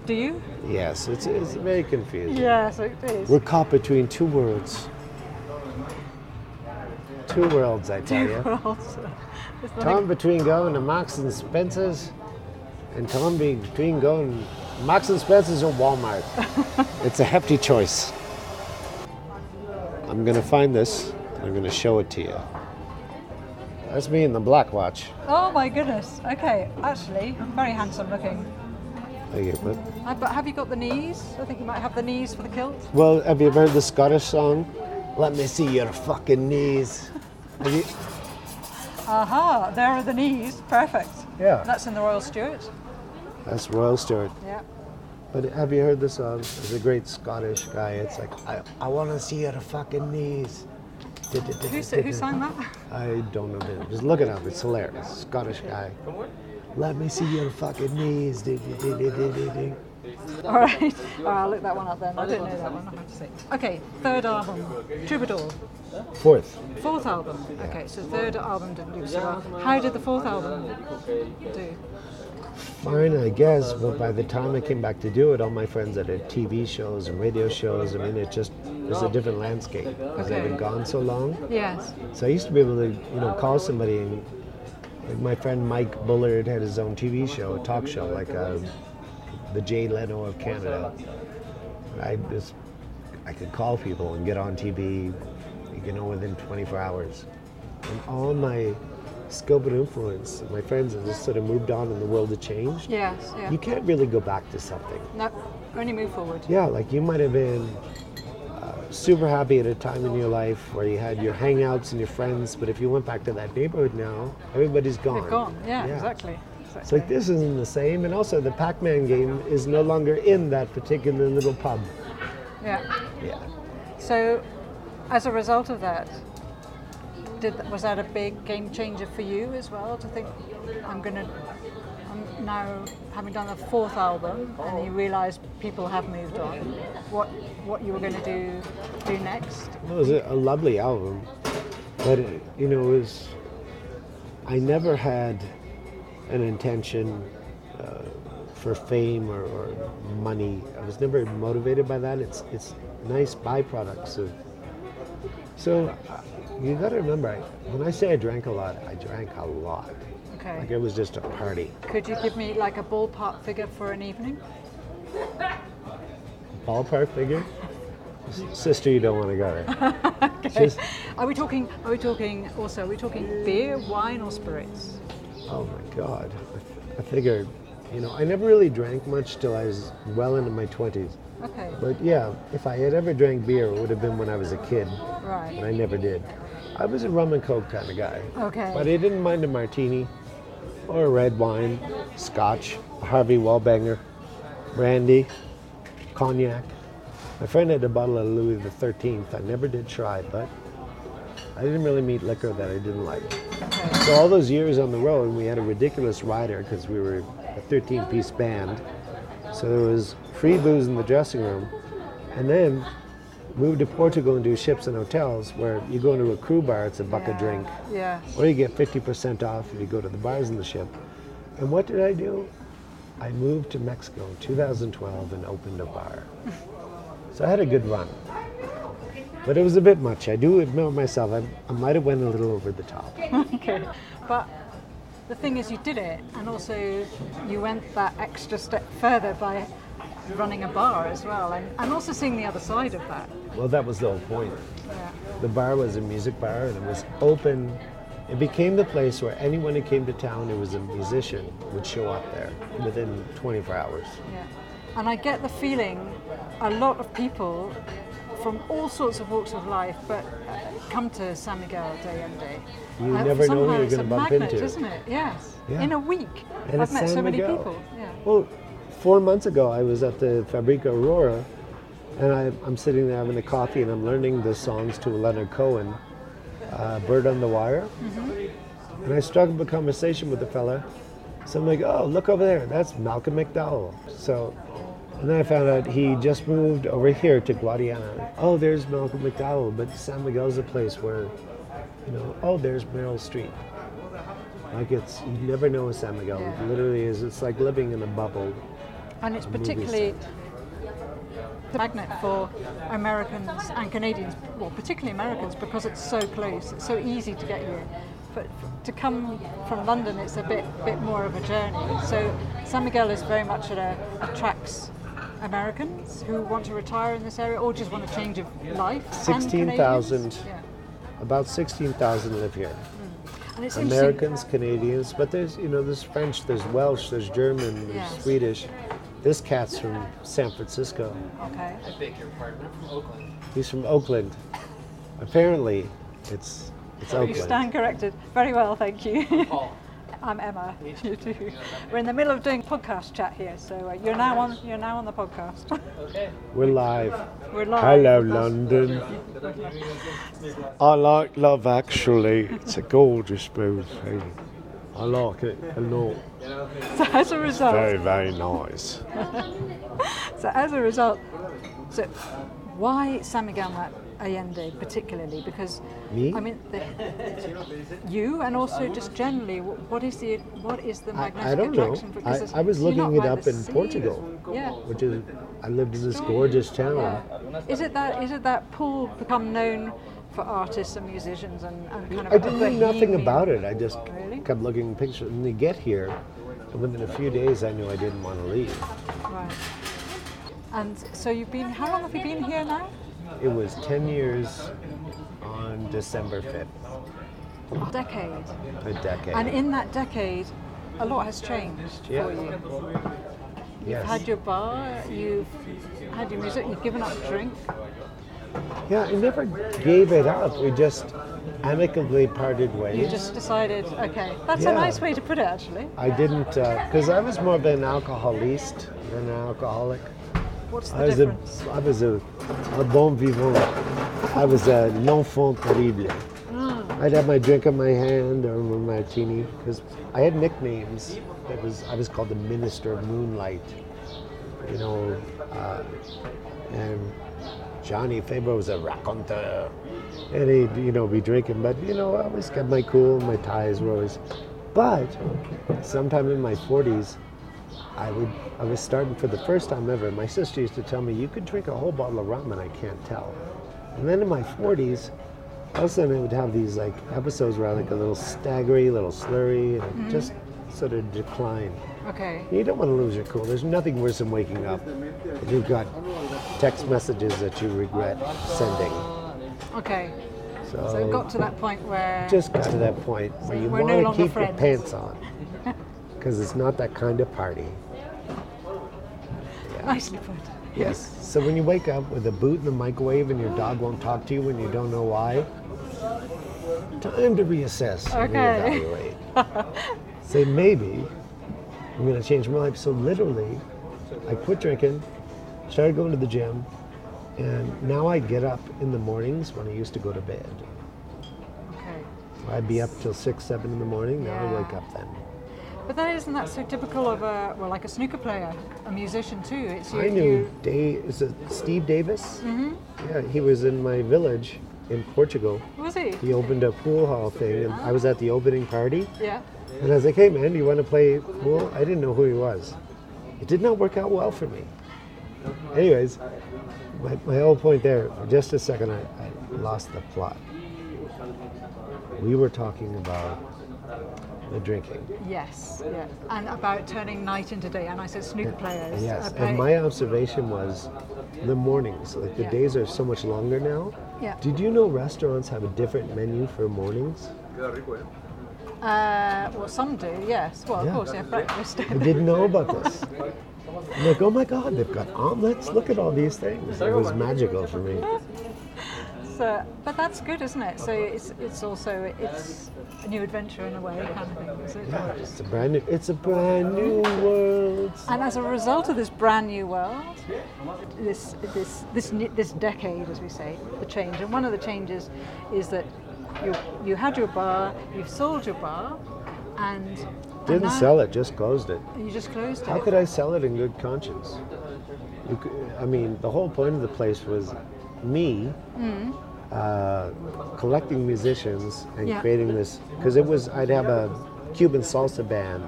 Do you? Yes, it's it's very confusing. Yes, it is. We're caught between two worlds. Two worlds, I tell you. Two worlds. Like... Tom between going to Marks and Spencer's, and Tom between going. Marks and Spencer's or Walmart. It's a hefty choice. I'm going to find this, and I'm going to show it to you. That's me in the Black Watch. Oh my goodness. Okay, actually, very handsome looking. Thank you, but... I, but have you got the knees? I think you might have the knees for the kilt. Well, have you heard the Scottish song? Let me see your fucking knees. Have you... Aha, there are the knees. Perfect. Yeah. That's in the Royal Stewart. That's Royal Stewart. Yeah. But have you heard the song? It's a great Scottish guy. It's like, I, I want to see your fucking knees. Who sang that? I don't know. Just look it up. It's hilarious. Scottish guy. Let me see your fucking knees. All right. Oh, I'll look that one up then. I don't know that one. I have to say. Okay. Third album. Troubadour. Fourth. Fourth album. Yeah. Okay. So third album didn't do so well. How did the fourth album do? Fine, I guess, but by the time I came back to do it, all my friends that had T V shows and radio shows, I mean, it just There's a different landscape because okay. they've been gone so long. Yes. So I used to be able to, you know, call somebody, and like my friend Mike Bullard had his own T V show, a talk show, like a, the Jay Leno of Canada. I just, I could call people and get on T V, you know, within twenty-four hours. And all my scope and influence, my friends have just sort of moved on and the world has changed. Yes, yeah. You can't really go back to something. No, only move forward. Yeah, like you might have been uh, super happy at a time in your life where you had your hangouts and your friends, but if you went back to that neighborhood now, everybody's gone. They're gone, yeah, yeah. Exactly. It's exactly. So like this isn't the same, and also the Pac-Man game is no longer in that particular little pub. Yeah. Yeah. So, as a result of that, did was that a big game changer for you as well? To think, I'm gonna, I'm now having done the fourth album, and you realised people have moved on. What what you were gonna do do next? It was a, a lovely album, but it, you know, it was. I never had an intention uh, for fame or, or money. I was never motivated by that. It's it's nice byproducts of. So uh, you got to remember, I, when I say I drank a lot, I drank a lot. Okay. Like it was just a party. Could you give me like a ballpark figure for an evening? Ballpark figure? Sister, you don't want to go there. Okay. Just, are we talking? Are we talking? Also, are we talking beer, wine, or spirits? Oh my God! I, th- I figured, you know, I never really drank much till I was well into my twenties. Okay. But yeah, if I had ever drank beer, it would have been when I was a kid. Right. And I never did. I was a rum and coke kind of guy. Okay. But I didn't mind a martini or a red wine, scotch, Harvey Wallbanger, brandy, cognac. My friend had a bottle of Louis the thirteenth. I never did try, but I didn't really meet liquor that I didn't like. Okay. So all those years on the road, we had a ridiculous rider because we were a thirteen-piece band. So there was free booze in the dressing room, and then moved to Portugal and do ships and hotels where you go into a crew bar, it's a buck yeah. a drink. Yeah. Or you get fifty percent off if you go to the bars in the ship. And what did I do? I moved to Mexico in two thousand twelve and opened a bar. So I had a good run. But it was a bit much. I do admit myself, I, I might have went a little over the top. Okay. But the thing is you did it, and also you went that extra step further by running a bar as well, and, and also seeing the other side of that. Well, that was the whole point. Yeah. The bar was a music bar, and it was open. It became the place where anyone who came to town who was a musician would show up there within twenty-four hours. Yeah. And I get the feeling a lot of people from all sorts of walks of life, but uh, come to San Miguel de Allende. You uh, never know who you're going to bump magnet, into. It's a magnet, isn't it? Yes. Yeah. In a week, and I've met San so many Miguel. people. Yeah. Well, four months ago, I was at the Fabrica Aurora, and I, I'm sitting there having a coffee, and I'm learning the songs to Leonard Cohen, uh, Bird on the Wire. Mm-hmm. And I struck up a conversation with the fella. So I'm like, oh, look over there. That's Malcolm McDowell. So, and then I found out he just moved over here to Guadiana. Oh, there's Malcolm McDowell. But San Miguel's a place where, you know, oh, there's Meryl Streep. Like it's, you never know with San Miguel. Yeah. It literally is. It's like living in a bubble. And it's particularly the magnet for Americans and Canadians, well, particularly Americans, because it's so close, it's so easy to get here. But to come from London, it's a bit bit more of a journey. So San Miguel is very much at a, attracts Americans who want to retire in this area or just want a change of life. sixteen thousand, yeah. About sixteen thousand live here. And it's Americans, Canadians, but there's, you know, there's French, there's Welsh, there's German, there's yes. Swedish. This cat's from San Francisco. Okay. I beg your pardon, I'm from Oakland. He's from Oakland. Apparently, it's it's oh, Oakland. You stand corrected. Very well, thank you. I'm Emma. You too. We're in the middle of doing podcast chat here, so uh, you're now on you're now on the podcast. Okay. We're live. We're live. Hello, London. I like Love Actually. It's a gorgeous booth thing. I like it a lot. So as a result, it's very very nice. So as a result, so why San Miguel Allende particularly? Because me, I mean, the, you, and also just generally, what is the what is the magnetic I, I don't attraction? Know. I, I was looking it up in sea. Portugal, yeah. which is I lived in this gorgeous town, yeah. Is it that is it that Paul become known for artists and musicians and, and kind of? I didn't know nothing about it. I just really? kept looking at pictures, and they get here, and within a few days, I knew I didn't want to leave. Right. And so you've been. How long have you been here now? It was ten years on December fifth. A decade. A decade. And in that decade, a lot has changed yeah. for you. You've yes. had your bar, you've had your music, you've given up drink. Yeah, I never gave it up. We just amicably parted ways. You just decided, okay. That's yeah. a nice way to put it, actually. I didn't, because uh, I was more of an alcoholist than an alcoholic. What's the I was difference? A, I was a, a bon vivant. I was a l'enfant terrible. I'd have my drink in my hand or my martini, because I had nicknames. It was I was called the Minister of Moonlight, you know, uh, and Johnny Favourite was a raconteur, and he'd, you know, be drinking, but, you know, I always kept my cool, my ties were always, but sometime in my forties, I would, I was starting for the first time ever. My sister used to tell me, you could drink a whole bottle of rum and I can't tell. And then in my forties, all of a sudden, I would have these like episodes where I like a little staggery, a little slurry, and mm-hmm. just sort of decline. Okay. You don't want to lose your cool. There's nothing worse than waking up if you've got text messages that you regret sending. Okay. So, so it got to that point where... Just got to that point where you want no to keep friends. Your pants on. Because it's not that kind of party. Yeah. Nicely put. Yes. So when you wake up with a boot in the microwave and your dog won't talk to you and you don't know why, time to reassess okay. and reevaluate. Say, maybe I'm going to change my life. So literally, I quit drinking, started going to the gym, and now I get up in the mornings when I used to go to bed. Okay. I'd be up till six, seven in the morning. Now yeah. I wake up then. But that isn't that so typical of a, well, like a snooker player, a musician too. It's you, I knew you... Dave, is it Steve Davis? Mm-hmm. Yeah, he was in my village in Portugal. Was he? He opened a pool hall thing, and ah. I was at the opening party. Yeah. And I was like, hey man, do you want to play pool? I didn't know who he was. It did not work out well for me. Anyways, my, my whole point there, for just a second, I, I lost the plot. We were talking about the drinking. Yes, yes. And about turning night into day. And I said snooker players. Yes, okay. And my observation was the mornings. Like the yeah. days are so much longer now. Yeah. Did you know restaurants have a different menu for mornings? Uh, well, some do, yes. Well, yeah. of course, they have breakfast. I didn't know about this. I'm like, oh my God, they've got omelets. Look at all these things. It was magical for me. Uh, but that's good, isn't it? So it's it's also it's a new adventure in a way, kind of thing. So yeah, it's a brand new. It's a brand new world. And as a result of this brand new world, this this this this decade, as we say, the change. And one of the changes is that you you had your bar, you've sold your bar, and didn't and sell it, just closed it. You just closed it. How could I sell it in good conscience? You could, I mean, the whole point of the place was me. Mm. Uh, collecting musicians and yeah. creating this, because it was, I'd have a Cuban salsa band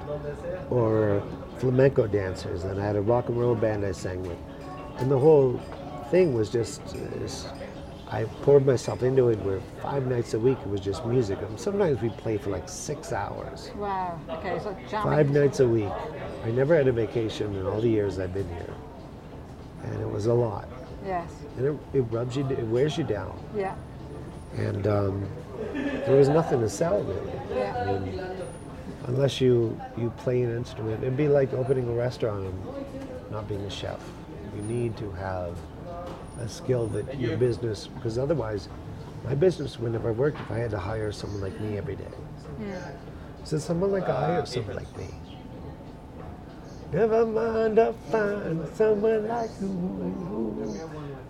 or flamenco dancers, and I had a rock and roll band I sang with, and the whole thing was just, uh, I poured myself into it where five nights a week it was just music, and sometimes we played for like six hours. Wow, okay, so jamming. Five nights a week. I never had a vacation in all the years I've been here, and it was a lot. Yes. And it, it rubs you, it wears you down. Yeah. And um, there was nothing to sell really. Yeah. I mean, unless you, you play an instrument. It'd be like opening a restaurant and not being a chef. You need to have a skill that your business, because otherwise, my business whenever I worked, if I had to hire someone like me every day. Yeah. So someone like I or someone like me. Never mind, I'll find someone like you.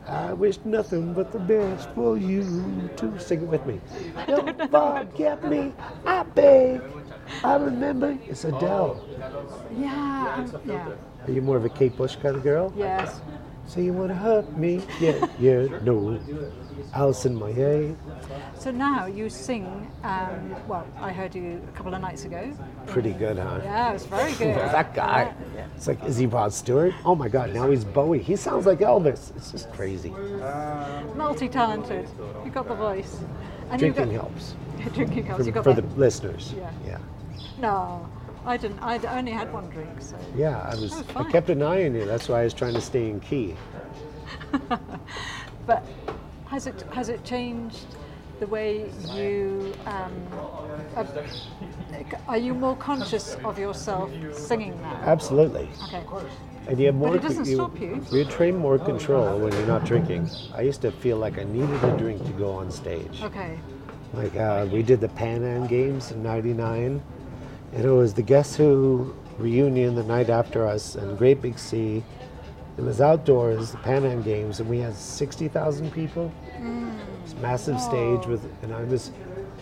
I wish nothing but the best for you to sing it with me. Don't forget me, I beg. I remember it's Adele. Yeah, yeah. Are you more of a Kate Bush kind of girl? Yes. So you want to hurt me? Yeah, yeah, no. Alison Moyet. So now you sing, um, well, I heard you a couple of nights ago. Pretty good, huh? Yeah, it was very good. That guy. Yeah. It's like, is he Rod Stewart? Oh my God, now he's Bowie. He sounds like Elvis. It's just crazy. Multi-talented. You got the voice. And drinking got, helps. Drinking helps. For, you got for the listeners. Yeah. yeah. No, I didn't. I only had one drink. So. Yeah, I was. was I kept an eye on you. That's why I was trying to stay in key. But has it has it changed? The way you um, are, are you more conscious of yourself singing now? Absolutely. Okay. And you have more. But it doesn't co- you, stop you. You train more control when you're not drinking. I used to feel like I needed a drink to go on stage. Okay. Like uh, we did the Pan Am Games in ninety-nine, and it was the Guess Who reunion the night after us, and Great Big Sea. It was outdoors, the Pan Am Games, and we had sixty thousand people. Mm. Massive oh. stage with, and I was,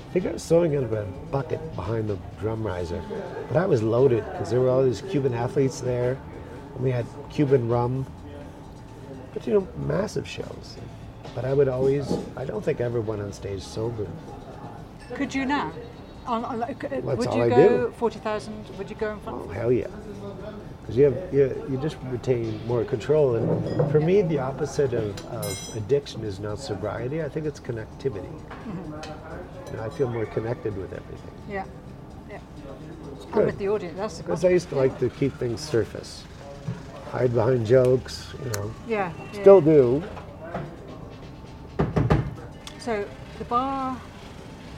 I think I was sewing out of a bucket behind the drum riser, but I was loaded because there were all these Cuban athletes there, and we had Cuban rum, but you know, massive shows. But I would always, I don't think I ever went on stage sober. Could you now? Um, like, uh, well, would you I go do. forty thousand? Would you go in front? Oh hell yeah, because you have you, you just retain more control. And for me, the opposite of, of addiction is not sobriety. I think it's connectivity. Mm-hmm. You know, I feel more connected with everything. Yeah, yeah. And with the audience, that's the because I used to like to keep things surface, hide behind jokes. You know. Yeah. yeah. Still do. So the bar,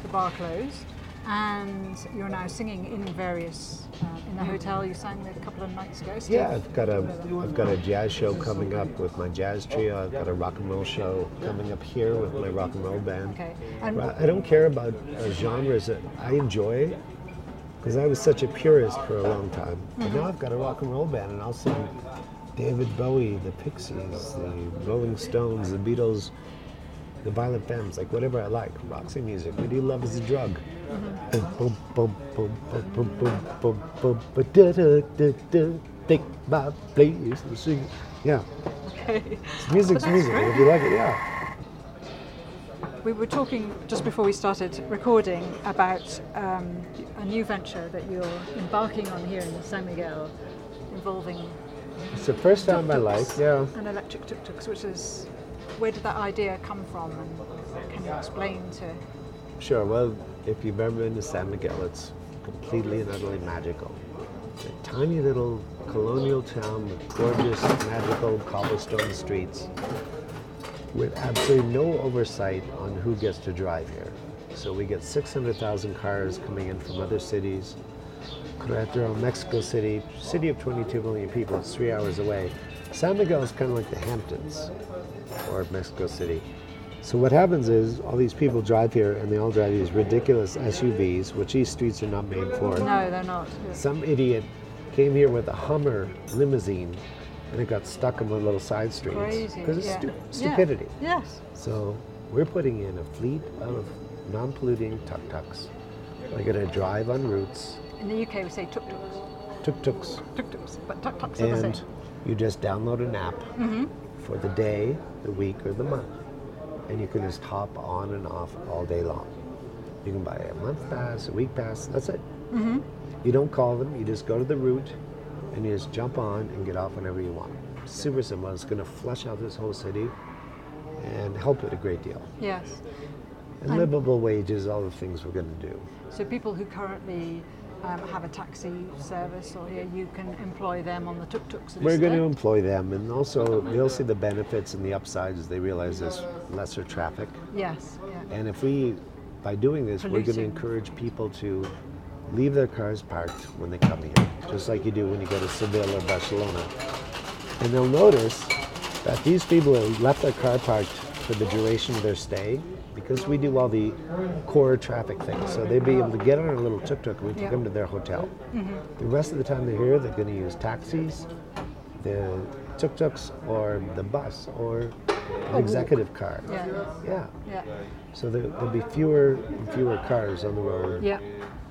the bar closed. And you're now singing in various, uh, in the hotel you sang there a couple of nights ago. Steve? Yeah, I've got a, I've got a jazz show coming up with my jazz trio. I've got a rock and roll show coming up here with my rock and roll band. Okay. And I don't care about uh, genres. I enjoy, because I was such a purist for a long time. Mm-hmm. But now I've got a rock and roll band, and I'll sing David Bowie, the Pixies, the Rolling Stones, the Beatles, the Violent Femmes, like whatever I like. Roxy music. What do you love is a drug? Take my place and sing. Yeah. Okay. Music's music. If you like it, yeah. We were talking just before we started recording about um, a new venture that you're embarking on here in San Miguel, involving. It's the first time in my life. Yeah. And electric tuk-tuks, which is. Where did that idea come from, and can you explain to... Sure, well, if you've ever been to San Miguel, it's completely and utterly magical. It's a tiny little colonial town with gorgeous, magical cobblestone streets with absolutely no oversight on who gets to drive here. So we get six hundred thousand cars coming in from other cities. Querétaro, Mexico City, city of twenty-two million people, it's three hours away. San Miguel is kind of like the Hamptons or Mexico City. So what happens is all these people drive here, and they all drive these ridiculous S U Vs, which these streets are not made for. No, they're not. Some idiot came here with a Hummer limousine, and it got stuck in one little side street. Crazy. Because it's yeah. stu- stupidity. Yeah. Yes. So we're putting in a fleet of non-polluting tuk-tuks. They're going to drive on routes. In the U K, we say tuk-tuks. Tuk-tuks. Tuk-tuks, but tuk-tuks are the same. And you just download an app. Mm-hmm. For the day, the week, or the month. And you can just hop on and off all day long. You can buy a month pass, a week pass, that's it. Mm-hmm. You don't call them, you just go to the route, and you just jump on and get off whenever you want. Super simple. It's going to flush out this whole city and help it a great deal. Yes. And, and livable wages, all the things we're going to do. So people who currently Um, have a taxi service, or yeah, you can employ them on the tuk-tuks. We're going to employ them, and also they'll see the benefits and the upsides as they realize there's lesser traffic. Yes. Yeah. And if we, by doing this, Polluting. We're going to encourage people to leave their cars parked when they come here, just like you do when you go to Seville or Barcelona. And they'll notice that these people have left their car parked for the duration of their stay, because we do all the core traffic things. So they'd be able to get on a little tuk-tuk, and we take yep. them to their hotel. Mm-hmm. The rest of the time they're here, they're going to use taxis, the tuk-tuks, or the bus, or an executive car. Yeah. Yeah. yeah. So there, there'll be fewer and fewer cars on the road. Yeah.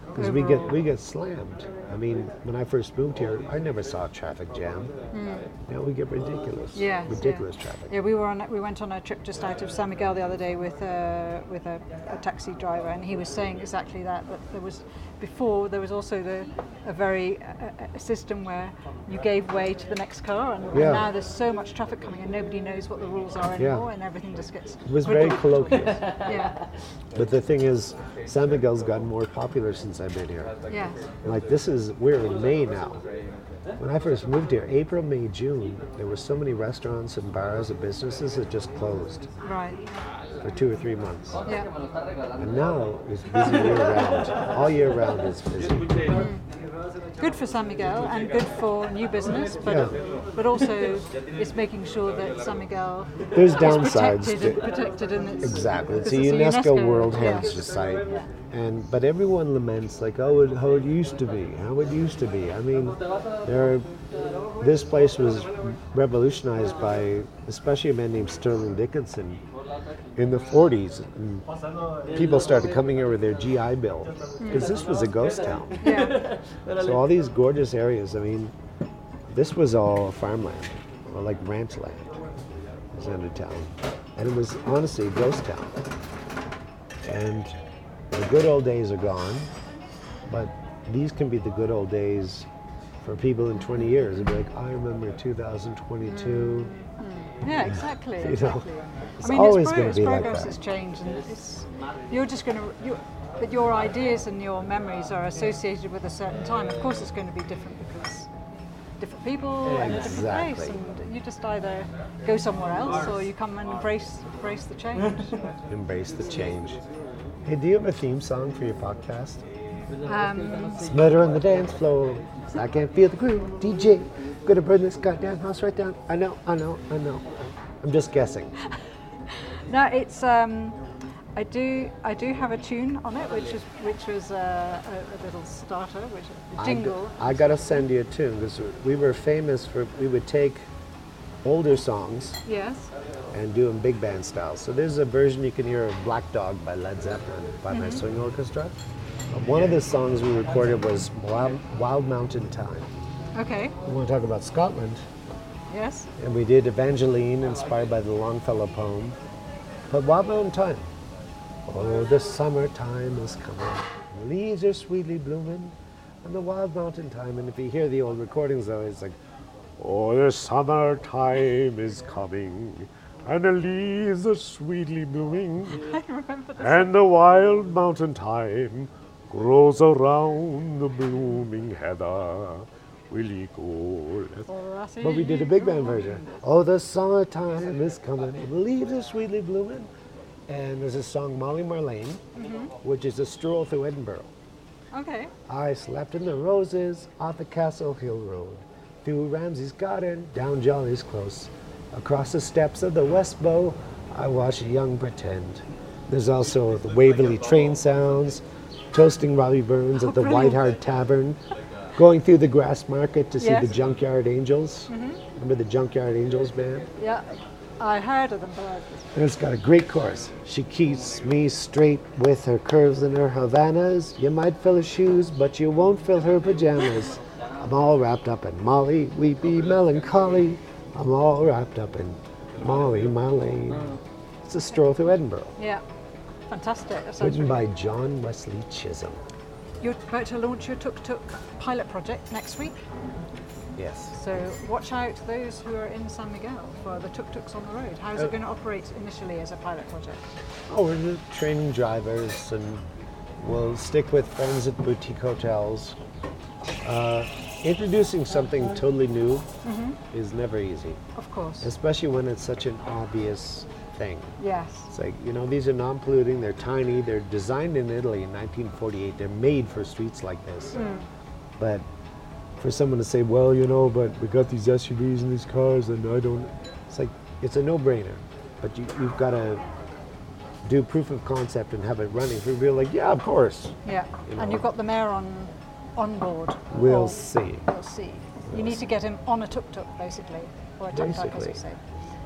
Because we get, we get slammed. I mean, when I first moved here, I never saw a traffic jam. Mm. Now we get ridiculous, yeah, ridiculous yeah. traffic. Yeah, we were on. We went on a trip just out of San Miguel the other day with a with a, a taxi driver, and he was saying exactly that. That there was before there was also the a very a, a system where you gave way to the next car, and, yeah. and now there's so much traffic coming, and nobody knows what the rules are anymore, yeah. and everything just gets. It was riddled. Very colloquial. yeah. But the thing is, San Miguel's gotten more popular since I've been here. Yeah. And like this is. We're in May now. When I first moved here, April, May, June, there were so many restaurants and bars and businesses that just closed right. for two or three months. Yeah. And now it's busy year round. All year round it's busy. Mm. Good for San Miguel and good for new business, but yeah. but also it's making sure that San Miguel There's is downsides protected, to, and protected in its exactly. It's a UNESCO, UNESCO World Heritage yeah. Site. Yeah. And but everyone laments like, oh, it, how it used to be, how it used to be. I mean, there, are, this place was revolutionized by, especially a man named Sterling Dickinson, in the forties. And people started coming here with their G I Bill because mm. this was a ghost town. Yeah. So all these gorgeous areas. I mean, this was all farmland, or like ranch land. It was under town, and it was honestly a ghost town. And the good old days are gone, but these can be the good old days for people in twenty years. It'd be like, I remember two thousand twenty-two. Mm. Yeah, exactly. You exactly. know, it's I mean, always going to be like that. Progress has changed, and it's, you're just going to. But your ideas and your memories are associated with a certain time. Of course, it's going to be different because different people yeah, and a exactly. different place, and you just either go somewhere else or you come and embrace embrace the change. Embrace the change. Hey, do you have a theme song for your podcast? Um, it's murder on the dance floor. I can't feel the groove. D J, gonna burn this goddamn house right down. I know, I know, I know. I'm just guessing. No, it's um, I do, I do have a tune on it, which is, which was uh, a, a little starter, which a jingle. I, I gotta send you a tune because we were famous for we would take older songs. Yes. And do them big band style. So there's a version you can hear of Black Dog by Led Zeppelin by mm-hmm. my swing orchestra. But one of the songs we recorded was Wild, Wild Mountain Time. Okay. We want to talk about Scotland. Yes. And we did Evangeline, inspired by the Longfellow poem. But Wild Mountain Time. Oh, the summertime is coming. The leaves are sweetly blooming. And the Wild Mountain Time. And if you hear the old recordings, though, it's like, oh, the summertime is coming, and the leaves are sweetly blooming, and the wild mountain thyme grows around the blooming heather. Will ye go? But we did a big band version. Oh, the summertime is coming, the leaves are sweetly blooming. And there's a song, Molly Marlene, mm-hmm. which is a stroll through Edinburgh. Okay. I slept in the roses off the Castle Hill Road. Through Ramsay's Garden, down Jolly's Close. Across the steps of the West Bow, I watch a young pretend. There's also the Waverley train sounds, toasting Robbie Burns oh, at the brilliant. White Hart Tavern, going through the Grass Market to see yes. the Junkyard Angels. Mm-hmm. Remember the Junkyard Angels band? Yeah, I heard of them. But and it's got a great chorus. She keeps me straight with her curves and her Havanas. You might fill her shoes, but you won't fill her pajamas. I'm all wrapped up in Molly, we be melancholy. I'm all wrapped up in Molly, Molly. It's a stroll through Edinburgh. Yeah, fantastic. Written by John Wesley Chisholm. You're about to launch your tuk-tuk pilot project next week. Yes. So watch out those who are in San Miguel for the tuk-tuks on the road. How is uh, it going to operate initially as a pilot project? Oh, we're training drivers, and we'll stick with friends at boutique hotels. Uh, Introducing something totally new mm-hmm. is never easy. Of course. Especially when it's such an obvious thing. Yes. It's like, you know, these are non-polluting, they're tiny, they're designed in Italy in nineteen forty-eight, they're made for streets like this. Mm. But for someone to say, well, you know, but we got these S U Vs and these cars and I don't... It's like, it's a no-brainer. But you, you've got to do proof of concept and have it running. People are like, yeah, of course. Yeah, you know, and you've got the mayor on... on board. We'll or, see. We'll see. We'll you need see. to get him on a tuk-tuk, basically, or a tuk-tuk, basically. as you say,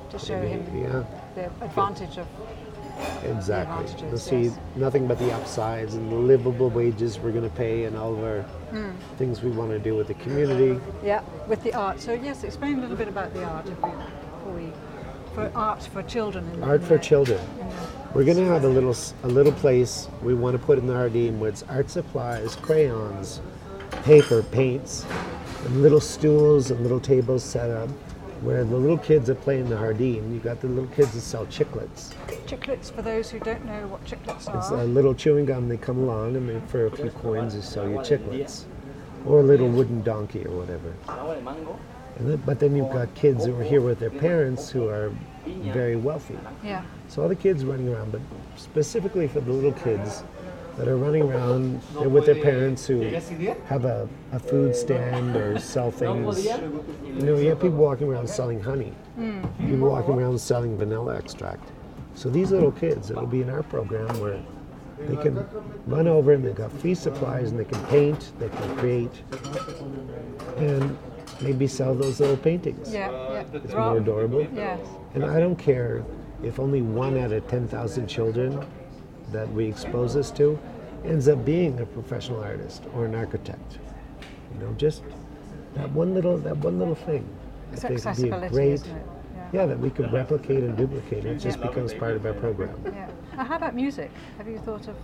to show him yeah. the advantage of Exactly. The hostages, see yes. nothing but the upsides and the livable wages we're going to pay and all of our mm. things we want to do with the community. Yeah, with the art. So yes, explain a little bit about the art if we, before we, for art for children. In art the, for children. Yeah. We're going to have a little a little place we want to put in the Hardeen where it's art supplies, crayons, paper, paints, and little stools and little tables set up. Where the little kids are playing the Hardeen, you've got the little kids that sell chiclets. Chiclets, for those who don't know what chiclets are. It's a little chewing gum, they come along and they, for a few coins they sell you chiclets. Or a little wooden donkey or whatever. And then, but then you've got kids who are here with their parents who are very wealthy. Yeah. So all the kids running around, but specifically for the little kids that are running around, they're with their parents who have a, a food stand or sell things. You know, you have people walking around selling honey, mm. people walking around selling vanilla extract. So these little kids, it'll be in our program where they can run over and they've got free supplies and they can paint, they can create, and maybe sell those little paintings. Yeah, yeah. It's more adorable. Yes. And I don't care if only one out of ten thousand children that we expose this to ends up being a professional artist or an architect. You know, just that one little that one little thing. It's accessibility, great, isn't it? Yeah. yeah, that we could replicate and duplicate. It just yeah. becomes part of our program. Yeah. Now, how about music? Have you thought of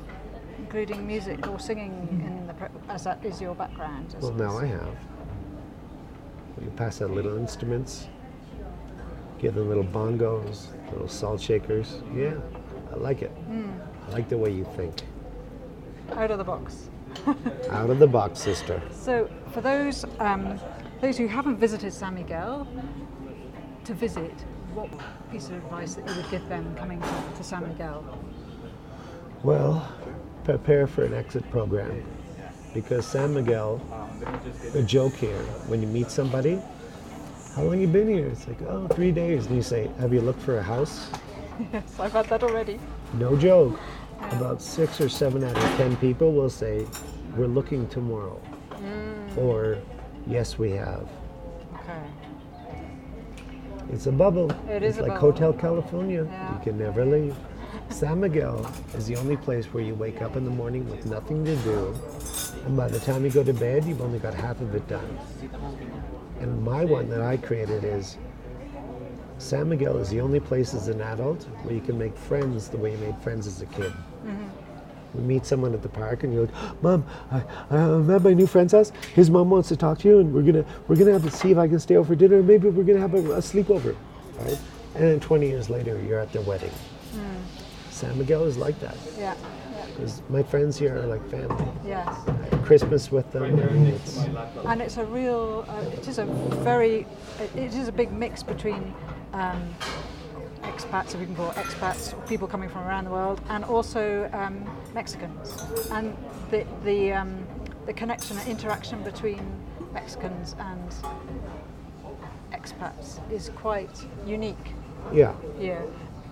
including music or singing mm-hmm. in the pro- as that is your background? Well, now I have. We pass out little instruments, give them little bongos, little salt shakers. Yeah, I like it. Mm. I like the way you think. Out of the box. Out of the box, sister. So, for those um, those who haven't visited San Miguel to visit, what piece of advice that you would give them coming to, to San Miguel? Well, prepare for an exit program, because San Miguel, the joke here, when you meet somebody, how long you been here? It's like, oh, three days, and you say, have you looked for a house? Yes, I've had that already. No joke. Um, About six or seven out of ten people will say, we're looking tomorrow. Mm. Or, yes, we have. Okay. It's a bubble. It is it's a like bubble. Hotel California. Yeah. You can never leave. San Miguel is the only place where you wake up in the morning with nothing to do. And by the time you go to bed, you've only got half of it done. And my one that I created is, San Miguel is the only place as an adult where you can make friends the way you made friends as a kid. Mm-hmm. We meet someone at the park and you're like, Mom, I, I'm at my new friend's house. His mom wants to talk to you and we're gonna we're gonna have to see if I can stay over for dinner. Maybe we're gonna have a, a sleepover, right? And then twenty years later, you're at their wedding. Mm. San Miguel is like that. Yeah. Because my friends here are like family. Yes. Christmas with them, and it's, and it's a real. Uh, it is a very. It is a big mix between um, expats, if we can call it expats, people coming from around the world, and also um, Mexicans. And the the um, the connection, the interaction between Mexicans and expats is quite unique. Yeah. Yeah.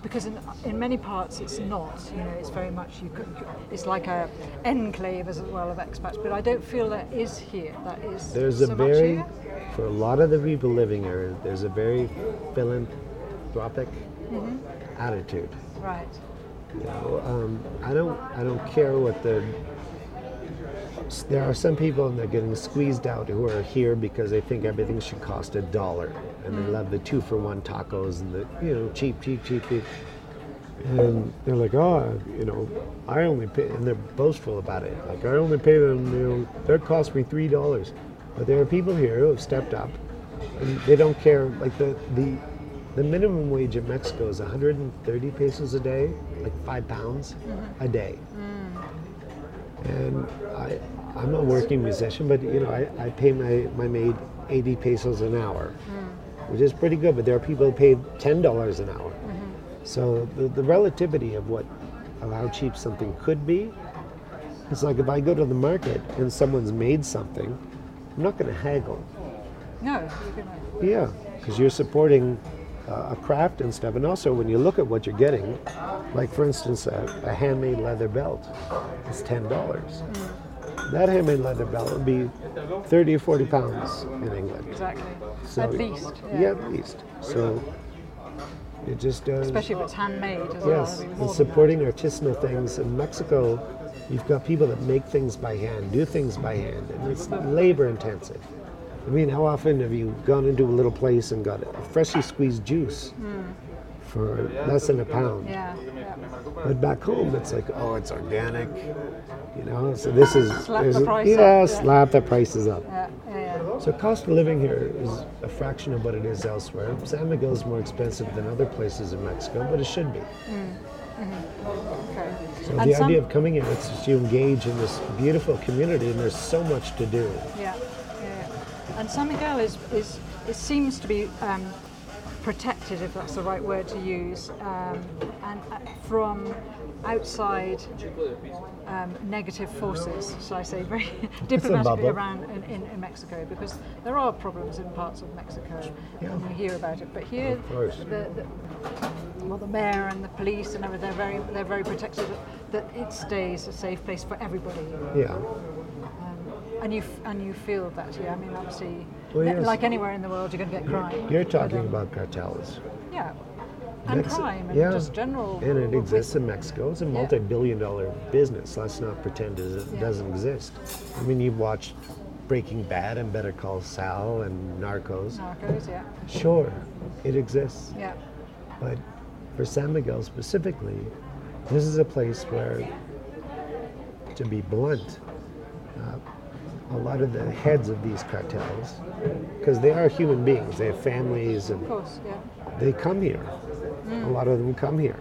Because in, in many parts it's not, you know, it's very much, you could, it's like a enclave as well of expats, but I don't feel that is here, that is there's so a very, much here. For a lot of the people living here, there's a very philanthropic mm-hmm. attitude. Right. You know, um, I don't, I don't care what the, there are some people and they're getting squeezed out who are here because they think everything should cost a dollar and mm. they love the two for one tacos and the, you know, cheap, cheap, cheap, cheap. And they're like, oh, you know, I only pay, and they're boastful about it. Like, I only pay them, you know, that cost me three dollars. But there are people here who have stepped up and they don't care. Like the, the, the minimum wage in Mexico is one hundred thirty pesos a day, like five pounds mm-hmm. a day. And I, I'm a working musician, but you know, I, I pay my, my maid eighty pesos an hour, mm. which is pretty good, but there are people who pay ten dollars an hour. Mm-hmm. So the, the relativity of what, of how cheap something could be, it's like if I go to the market and someone's made something, I'm not gonna haggle. No, you're gonna. Yeah, because you're supporting uh, a craft and stuff, and also when you look at what you're getting, like for instance, a, a handmade leather belt is ten dollars. Mm. That handmade leather belt would be thirty or forty pounds in England. Exactly. So, at least. Yeah. yeah, at least. So It just does. Especially if it's handmade as well. Yes, and supporting artisanal things. In Mexico, you've got people that make things by hand, do things by hand, and it's labor intensive. I mean, how often have you gone into a little place and got a freshly squeezed juice mm. for less than a pound? Yeah. Yeah. But back home, it's like, oh, it's organic, you know. So this is slap the price yeah, up. slap yeah. the prices up. Yeah. Yeah, yeah. So cost of living here is a fraction of what it is elsewhere. San Miguel is more expensive than other places in Mexico, but it should be. Mm. Mm-hmm. Okay. So and the idea of coming here is just you engage in this beautiful community, and there's so much to do. Yeah. And San Miguel is, is it seems to be um, protected, if that's the right word to use, um, and uh, from outside um, negative forces, shall I say, very diplomatically around in, in, in Mexico, because there are problems in parts of Mexico, yeah. and we hear about it. But here, the, the, well, the mayor and the police and everything, they're very, they're very protective that it stays a safe place for everybody. Yeah. And you f- and you feel that here. I mean, obviously, well, yes. like anywhere in the world, you're going to get crime. You're talking um, about cartels. Yeah, and Mexi- crime, and yeah. just general. And it exists with, in Mexico. It's a multi-billion-dollar yeah. business. Let's not pretend it yeah. doesn't exist. I mean, you've watched Breaking Bad and Better Call Saul and Narcos. Narcos, yeah. Sure, it exists. Yeah. But for San Miguel specifically, this is a place where, to be blunt, Uh, a lot of the heads of these cartels, because they are human beings, they have families, and of course, yeah. they come here. Mm. A lot of them come here.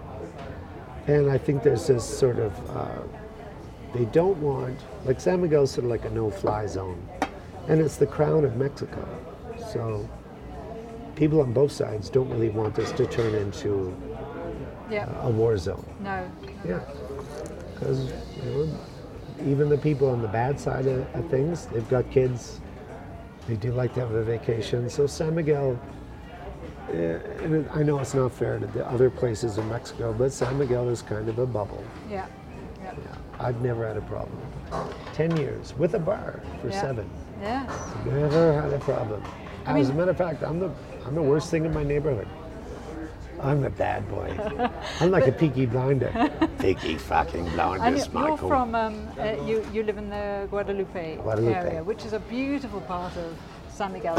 And I think there's this sort of, uh, they don't want, like San Miguel's sort of like a no-fly zone. And it's the crown of Mexico. So people on both sides don't really want this to turn into yeah. uh, a war zone. No. Yeah, because, you know, even the people on the bad side of, of things, they've got kids, they do like to have a vacation. So San Miguel, uh, and it, I know it's not fair to the other places in Mexico, but San Miguel is kind of a bubble. Yeah. yeah. yeah. I've never had a problem. Ten years, with a bar for yeah. seven. Yeah. Never had a problem. I mean, as a matter of fact, I'm the I'm the worst thing in my neighborhood. I'm a bad boy. I'm like a Peaky Blinder. Peaky fucking blinders, Michael. You're from, um, uh, you, you live in the Guadalupe, Guadalupe area, which is a beautiful part of San Miguel.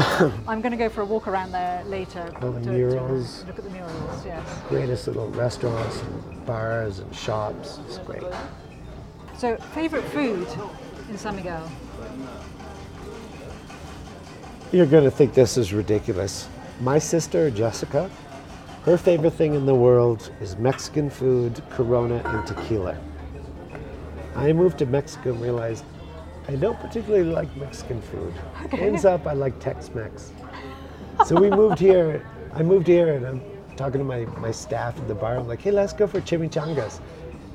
I'm going to go for a walk around there later. All the to, murals. To look at the murals, yes. Greatest little restaurants and bars and shops. It's great. So, favourite food in San Miguel? You're going to think this is ridiculous. My sister, Jessica, her favorite thing in the world is Mexican food, Corona, and tequila. I moved to Mexico and realized I don't particularly like Mexican food. Okay. Ends up I like Tex-Mex. So we moved here. I moved here and I'm talking to my, my staff at the bar. I'm like, hey, let's go for chimichangas.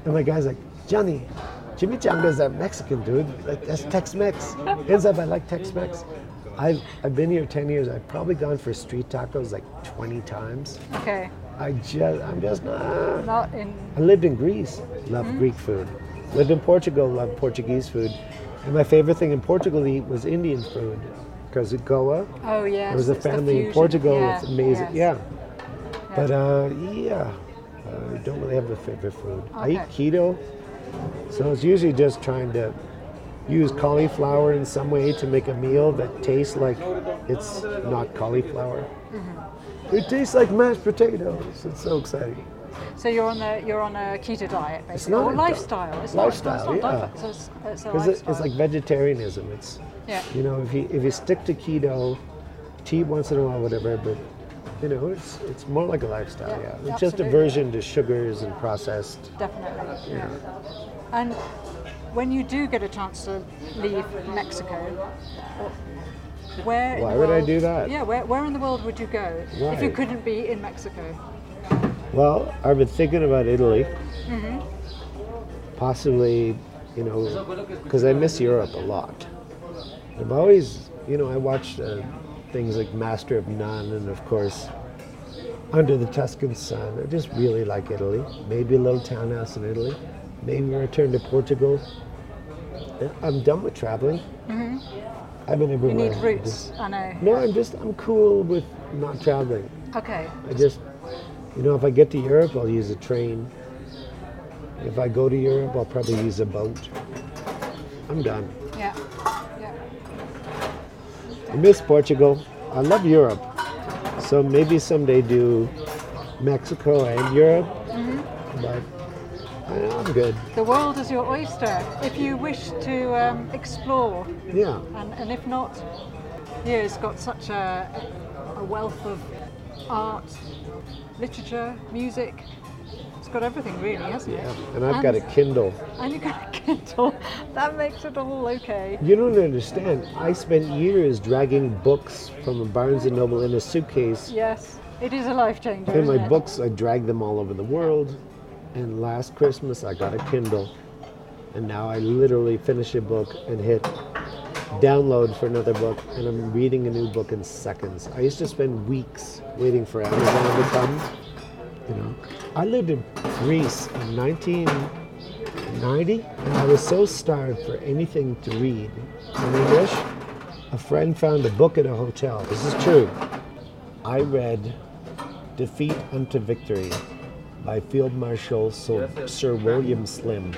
And my guy's like, Johnny, chimichangas are Mexican, dude. Like, that's Tex-Mex. Ends up I like Tex-Mex. I've, I've been here ten years. I've probably gone for street tacos like twenty times. Okay. I just, I'm just not. Not in. I lived in Greece, loved mm-hmm. Greek food. Lived in Portugal, loved Portuguese food. And my favorite thing in Portugal to eat was Indian food. Because at Goa, oh, yes, there was a family in Portugal. Yeah. It's amazing. Yes. Yeah. yeah. But uh, yeah, I uh, don't really have a favorite food. Okay. I eat keto. So it's usually just trying to use cauliflower in some way to make a meal that tastes like it's not cauliflower. Mm-hmm. It tastes like mashed potatoes. It's so exciting. So you're on the you're on a keto diet, basically. It's not or a lifestyle. Di- it's lifestyle. Lifestyle. It's not yeah. Diet. It's a, it's a lifestyle. It, it's like vegetarianism. It's yeah. You know, if you if you stick to keto, tea once in a while, whatever, but you know, it's it's more like a lifestyle. Yeah. yeah. It's absolutely. Just a version to sugars and processed. Definitely. Yeah. And when you do get a chance to leave Mexico, where Why in the would world, I do that? Yeah, where, where in the world would you go right. if you couldn't be in Mexico? Well, I've been thinking about Italy. Mm-hmm. Possibly, you know, because I miss Europe a lot. I've always, you know, I watched uh, things like Master of None and, of course, Under the Tuscan Sun. I just really like Italy. Maybe a little townhouse in Italy. Maybe return to Portugal. I'm done with traveling. Mm-hmm. I've been everywhere. You need roots, just, I know. No, I'm just, I'm cool with not traveling. Okay. I just, You know, if I get to Europe, I'll use a train. If I go to Europe, I'll probably use a boat. I'm done. Yeah. Yeah. I miss Portugal. I love Europe. So maybe someday do Mexico and Europe. Mm-hmm. But I know, I'm good. The world is your oyster if you wish to um, explore. Yeah. And, and if not, yeah, it's got such a, a wealth of art, literature, music. It's got everything really, hasn't yeah. it? Yeah, and I've and, got a Kindle. And you've got a Kindle. That makes it all okay. You don't understand. I spent years dragging books from a Barnes and Noble in a suitcase. Yes, it is a life changer. And my isn't it? books, I dragged them all over the world. And last Christmas, I got a Kindle. And now I literally finish a book and hit download for another book, and I'm reading a new book in seconds. I used to spend weeks waiting for Amazon to come. You know, I lived in Greece in nineteen ninety, and I was so starved for anything to read in English. A friend found a book at a hotel. This is true. I read "Defeat Unto Victory" by Field Marshal Sir, Sir William Slim.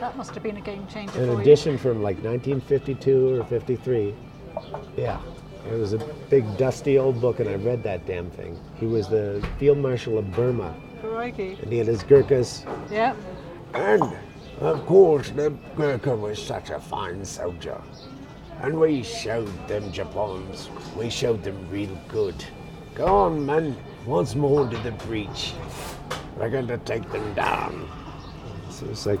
That must have been a game changer. An edition from like nineteen fifty-two or fifty-three. Yeah, it was a big dusty old book, and I read that damn thing. He was the Field Marshal of Burma. Crikey. And he had his Gurkhas. Yeah. And of course the Gurkha was such a fine soldier. And we showed them Japons. We showed them real good. Go on, man, once more to the breach. We're going to take them down. So it's like,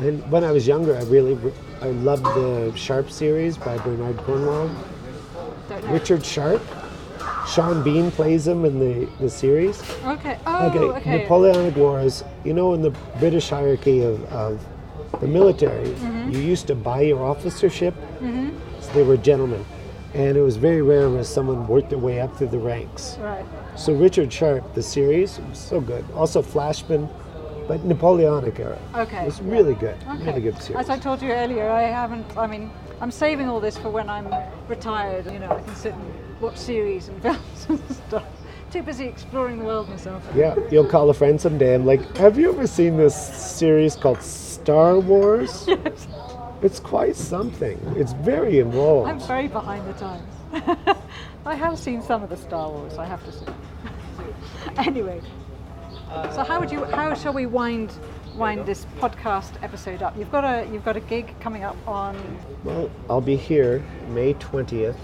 and when I was younger, I really, I loved the Sharp series by Bernard Cornwell. Richard Sharp. Sean Bean plays him in the, the series. Okay. Oh, okay. okay. Napoleonic Wars. You know, in the British hierarchy of, of the military, mm-hmm. you used to buy your officership. Mm-hmm. So they were gentlemen. And it was very rare when someone worked their way up through the ranks. Right. So Richard Sharp, the series, was so good. Also Flashman. But Napoleonic era. Okay. It's really good. Okay. Really good series. As I told you earlier, I haven't, I mean, I'm saving all this for when I'm retired. You know, I can sit and watch series and films and stuff. Too busy exploring the world myself. Yeah, you'll call a friend someday and like, have you ever seen this series called Star Wars? Yes. It's quite something. It's very involved. I'm very behind the times. I have seen some of the Star Wars, I have to say. Anyway. So how would you? How shall we wind wind this podcast episode up? You've got a you've got a gig coming up on. Well, I'll be here May twentieth,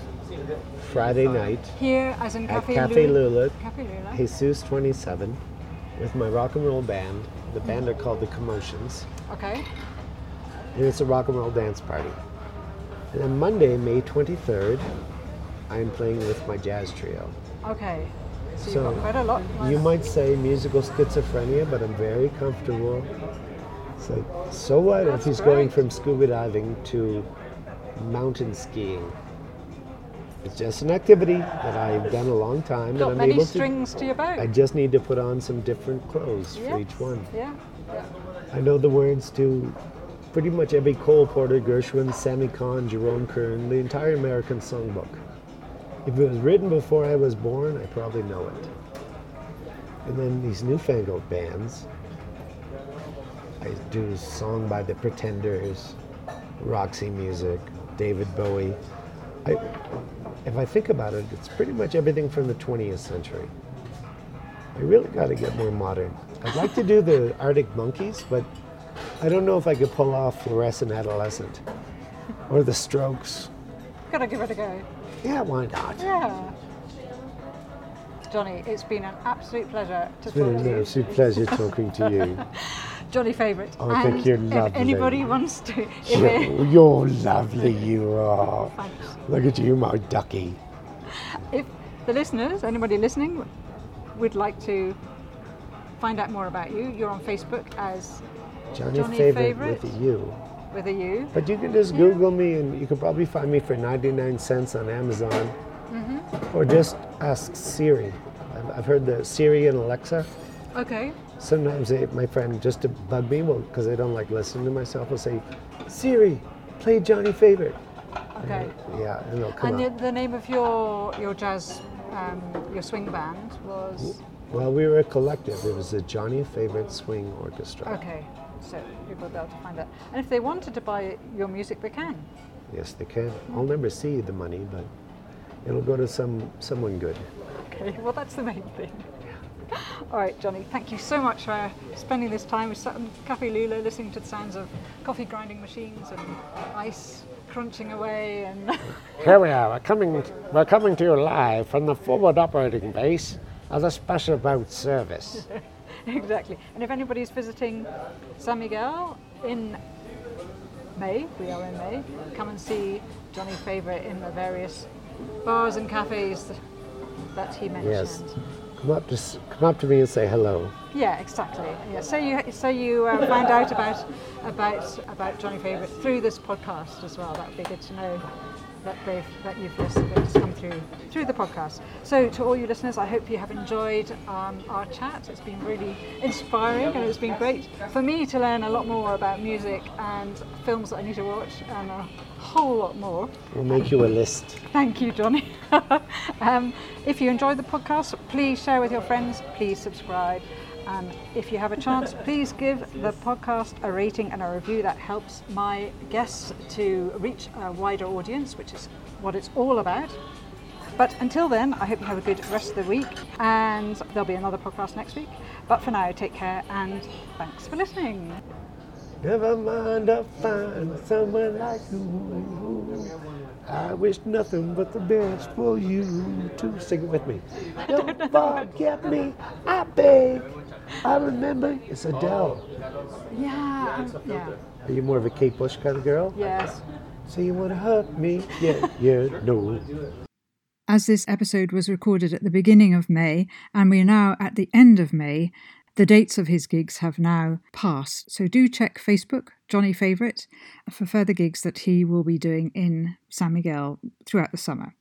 Friday night. Here, as in Café Lula. Café Lula. Café Lula. Jesus twenty-seven, with my rock and roll band. The band are called the Commotions. Okay. And it's a rock and roll dance party. And on Monday, May twenty-third, I'm playing with my jazz trio. Okay. So, so you've got quite a lot. You might say musical schizophrenia, but I'm very comfortable. It's like, so what That's if he's great. going from scuba diving to mountain skiing? It's just an activity that I've done a long time. Got and I'm many able strings to, to your bow. I just need to put on some different clothes yes. for each one. Yeah. yeah. I know the words to pretty much every Cole Porter, Gershwin, Sammy Cahn, Jerome Kern, the entire American songbook. If it was written before I was born, I probably know it. And then these newfangled bands, I do song by the Pretenders, Roxy Music, David Bowie. I, if I think about it, it's pretty much everything from the twentieth century. I really got to get more modern. I'd like to do the Arctic Monkeys, but I don't know if I could pull off Fluorescent Adolescent or the Strokes. Gotta give it a go. Yeah, why not? Yeah. Johnny, it's been an absolute pleasure to it's talk been to an you. An absolute pleasure talking to you. Johnny Favourite. Oh, I and think you're lovely. If anybody wants to. You're, you're lovely, you are. Thanks. Look at you, my ducky. If the listeners, anybody listening, would like to find out more about you, you're on Facebook as Johnny, Johnny Favourite, Favourite with a U. With a U. But you can just yeah. Google me, and you can probably find me for ninety-nine cents on Amazon. Mm-hmm. Or just ask Siri. I've, I've heard the Siri and Alexa. Okay. Sometimes they, my friend, just to bug me, well, because I don't like listening to myself, will say, Siri, play Johnny Favourite. Okay. And, yeah, and it'll come And the, the name of your your jazz, um, your swing band was? Well, we were a collective. It was the Johnny Favourite Swing Orchestra. Okay, so people will be able to find that. And if they wanted to buy your music, they can. Yes, they can. Mm. I'll never see the money, but it'll go to some someone good. Okay, well, that's the main thing. All right, Johnny, thank you so much for spending this time. We sat in Café Lula listening to the sounds of coffee grinding machines and ice crunching away. And here we are. We're coming, we're coming to you live from the forward operating base of the Special Boat Service. Exactly. And if anybody's visiting San Miguel in May, we are in May, come and see Johnny Favourite in the various bars and cafes that he mentioned. Yes. Come up to come up to me and say hello. Yeah, exactly. Yeah, so you so you uh, find out about about about Johnny Favourite through this podcast as well. That would be good to know that they've that you've listened that it's come through through the podcast. So to all you listeners, I hope you have enjoyed um, our chat. It's been really inspiring and it's been great for me to learn a lot more about music and films that I need to watch and a whole lot more. We'll make you a list. Thank you, Johnny. Um, if you enjoyed the podcast, please share with your friends, please subscribe, and if you have a chance, please give the podcast a rating and a review. That helps my guests to reach a wider audience, which is what it's all about. But until then, I hope you have a good rest of the week, and there'll be another podcast next week. But for now, take care and thanks for listening. Never mind, I'll find someone like you. I wish nothing but the best for you to sing it with me. Don't forget me, I beg. I remember it's Adele. Yeah, um, yeah. Are you more of a Kate Bush kind of girl? Yes. So you want to hurt me? Yeah, yeah, no. As this episode was recorded at the beginning of May, and we are now at the end of May, the dates of his gigs have now passed, so do check Facebook, Johnny Favourite, for further gigs that he will be doing in San Miguel throughout the summer.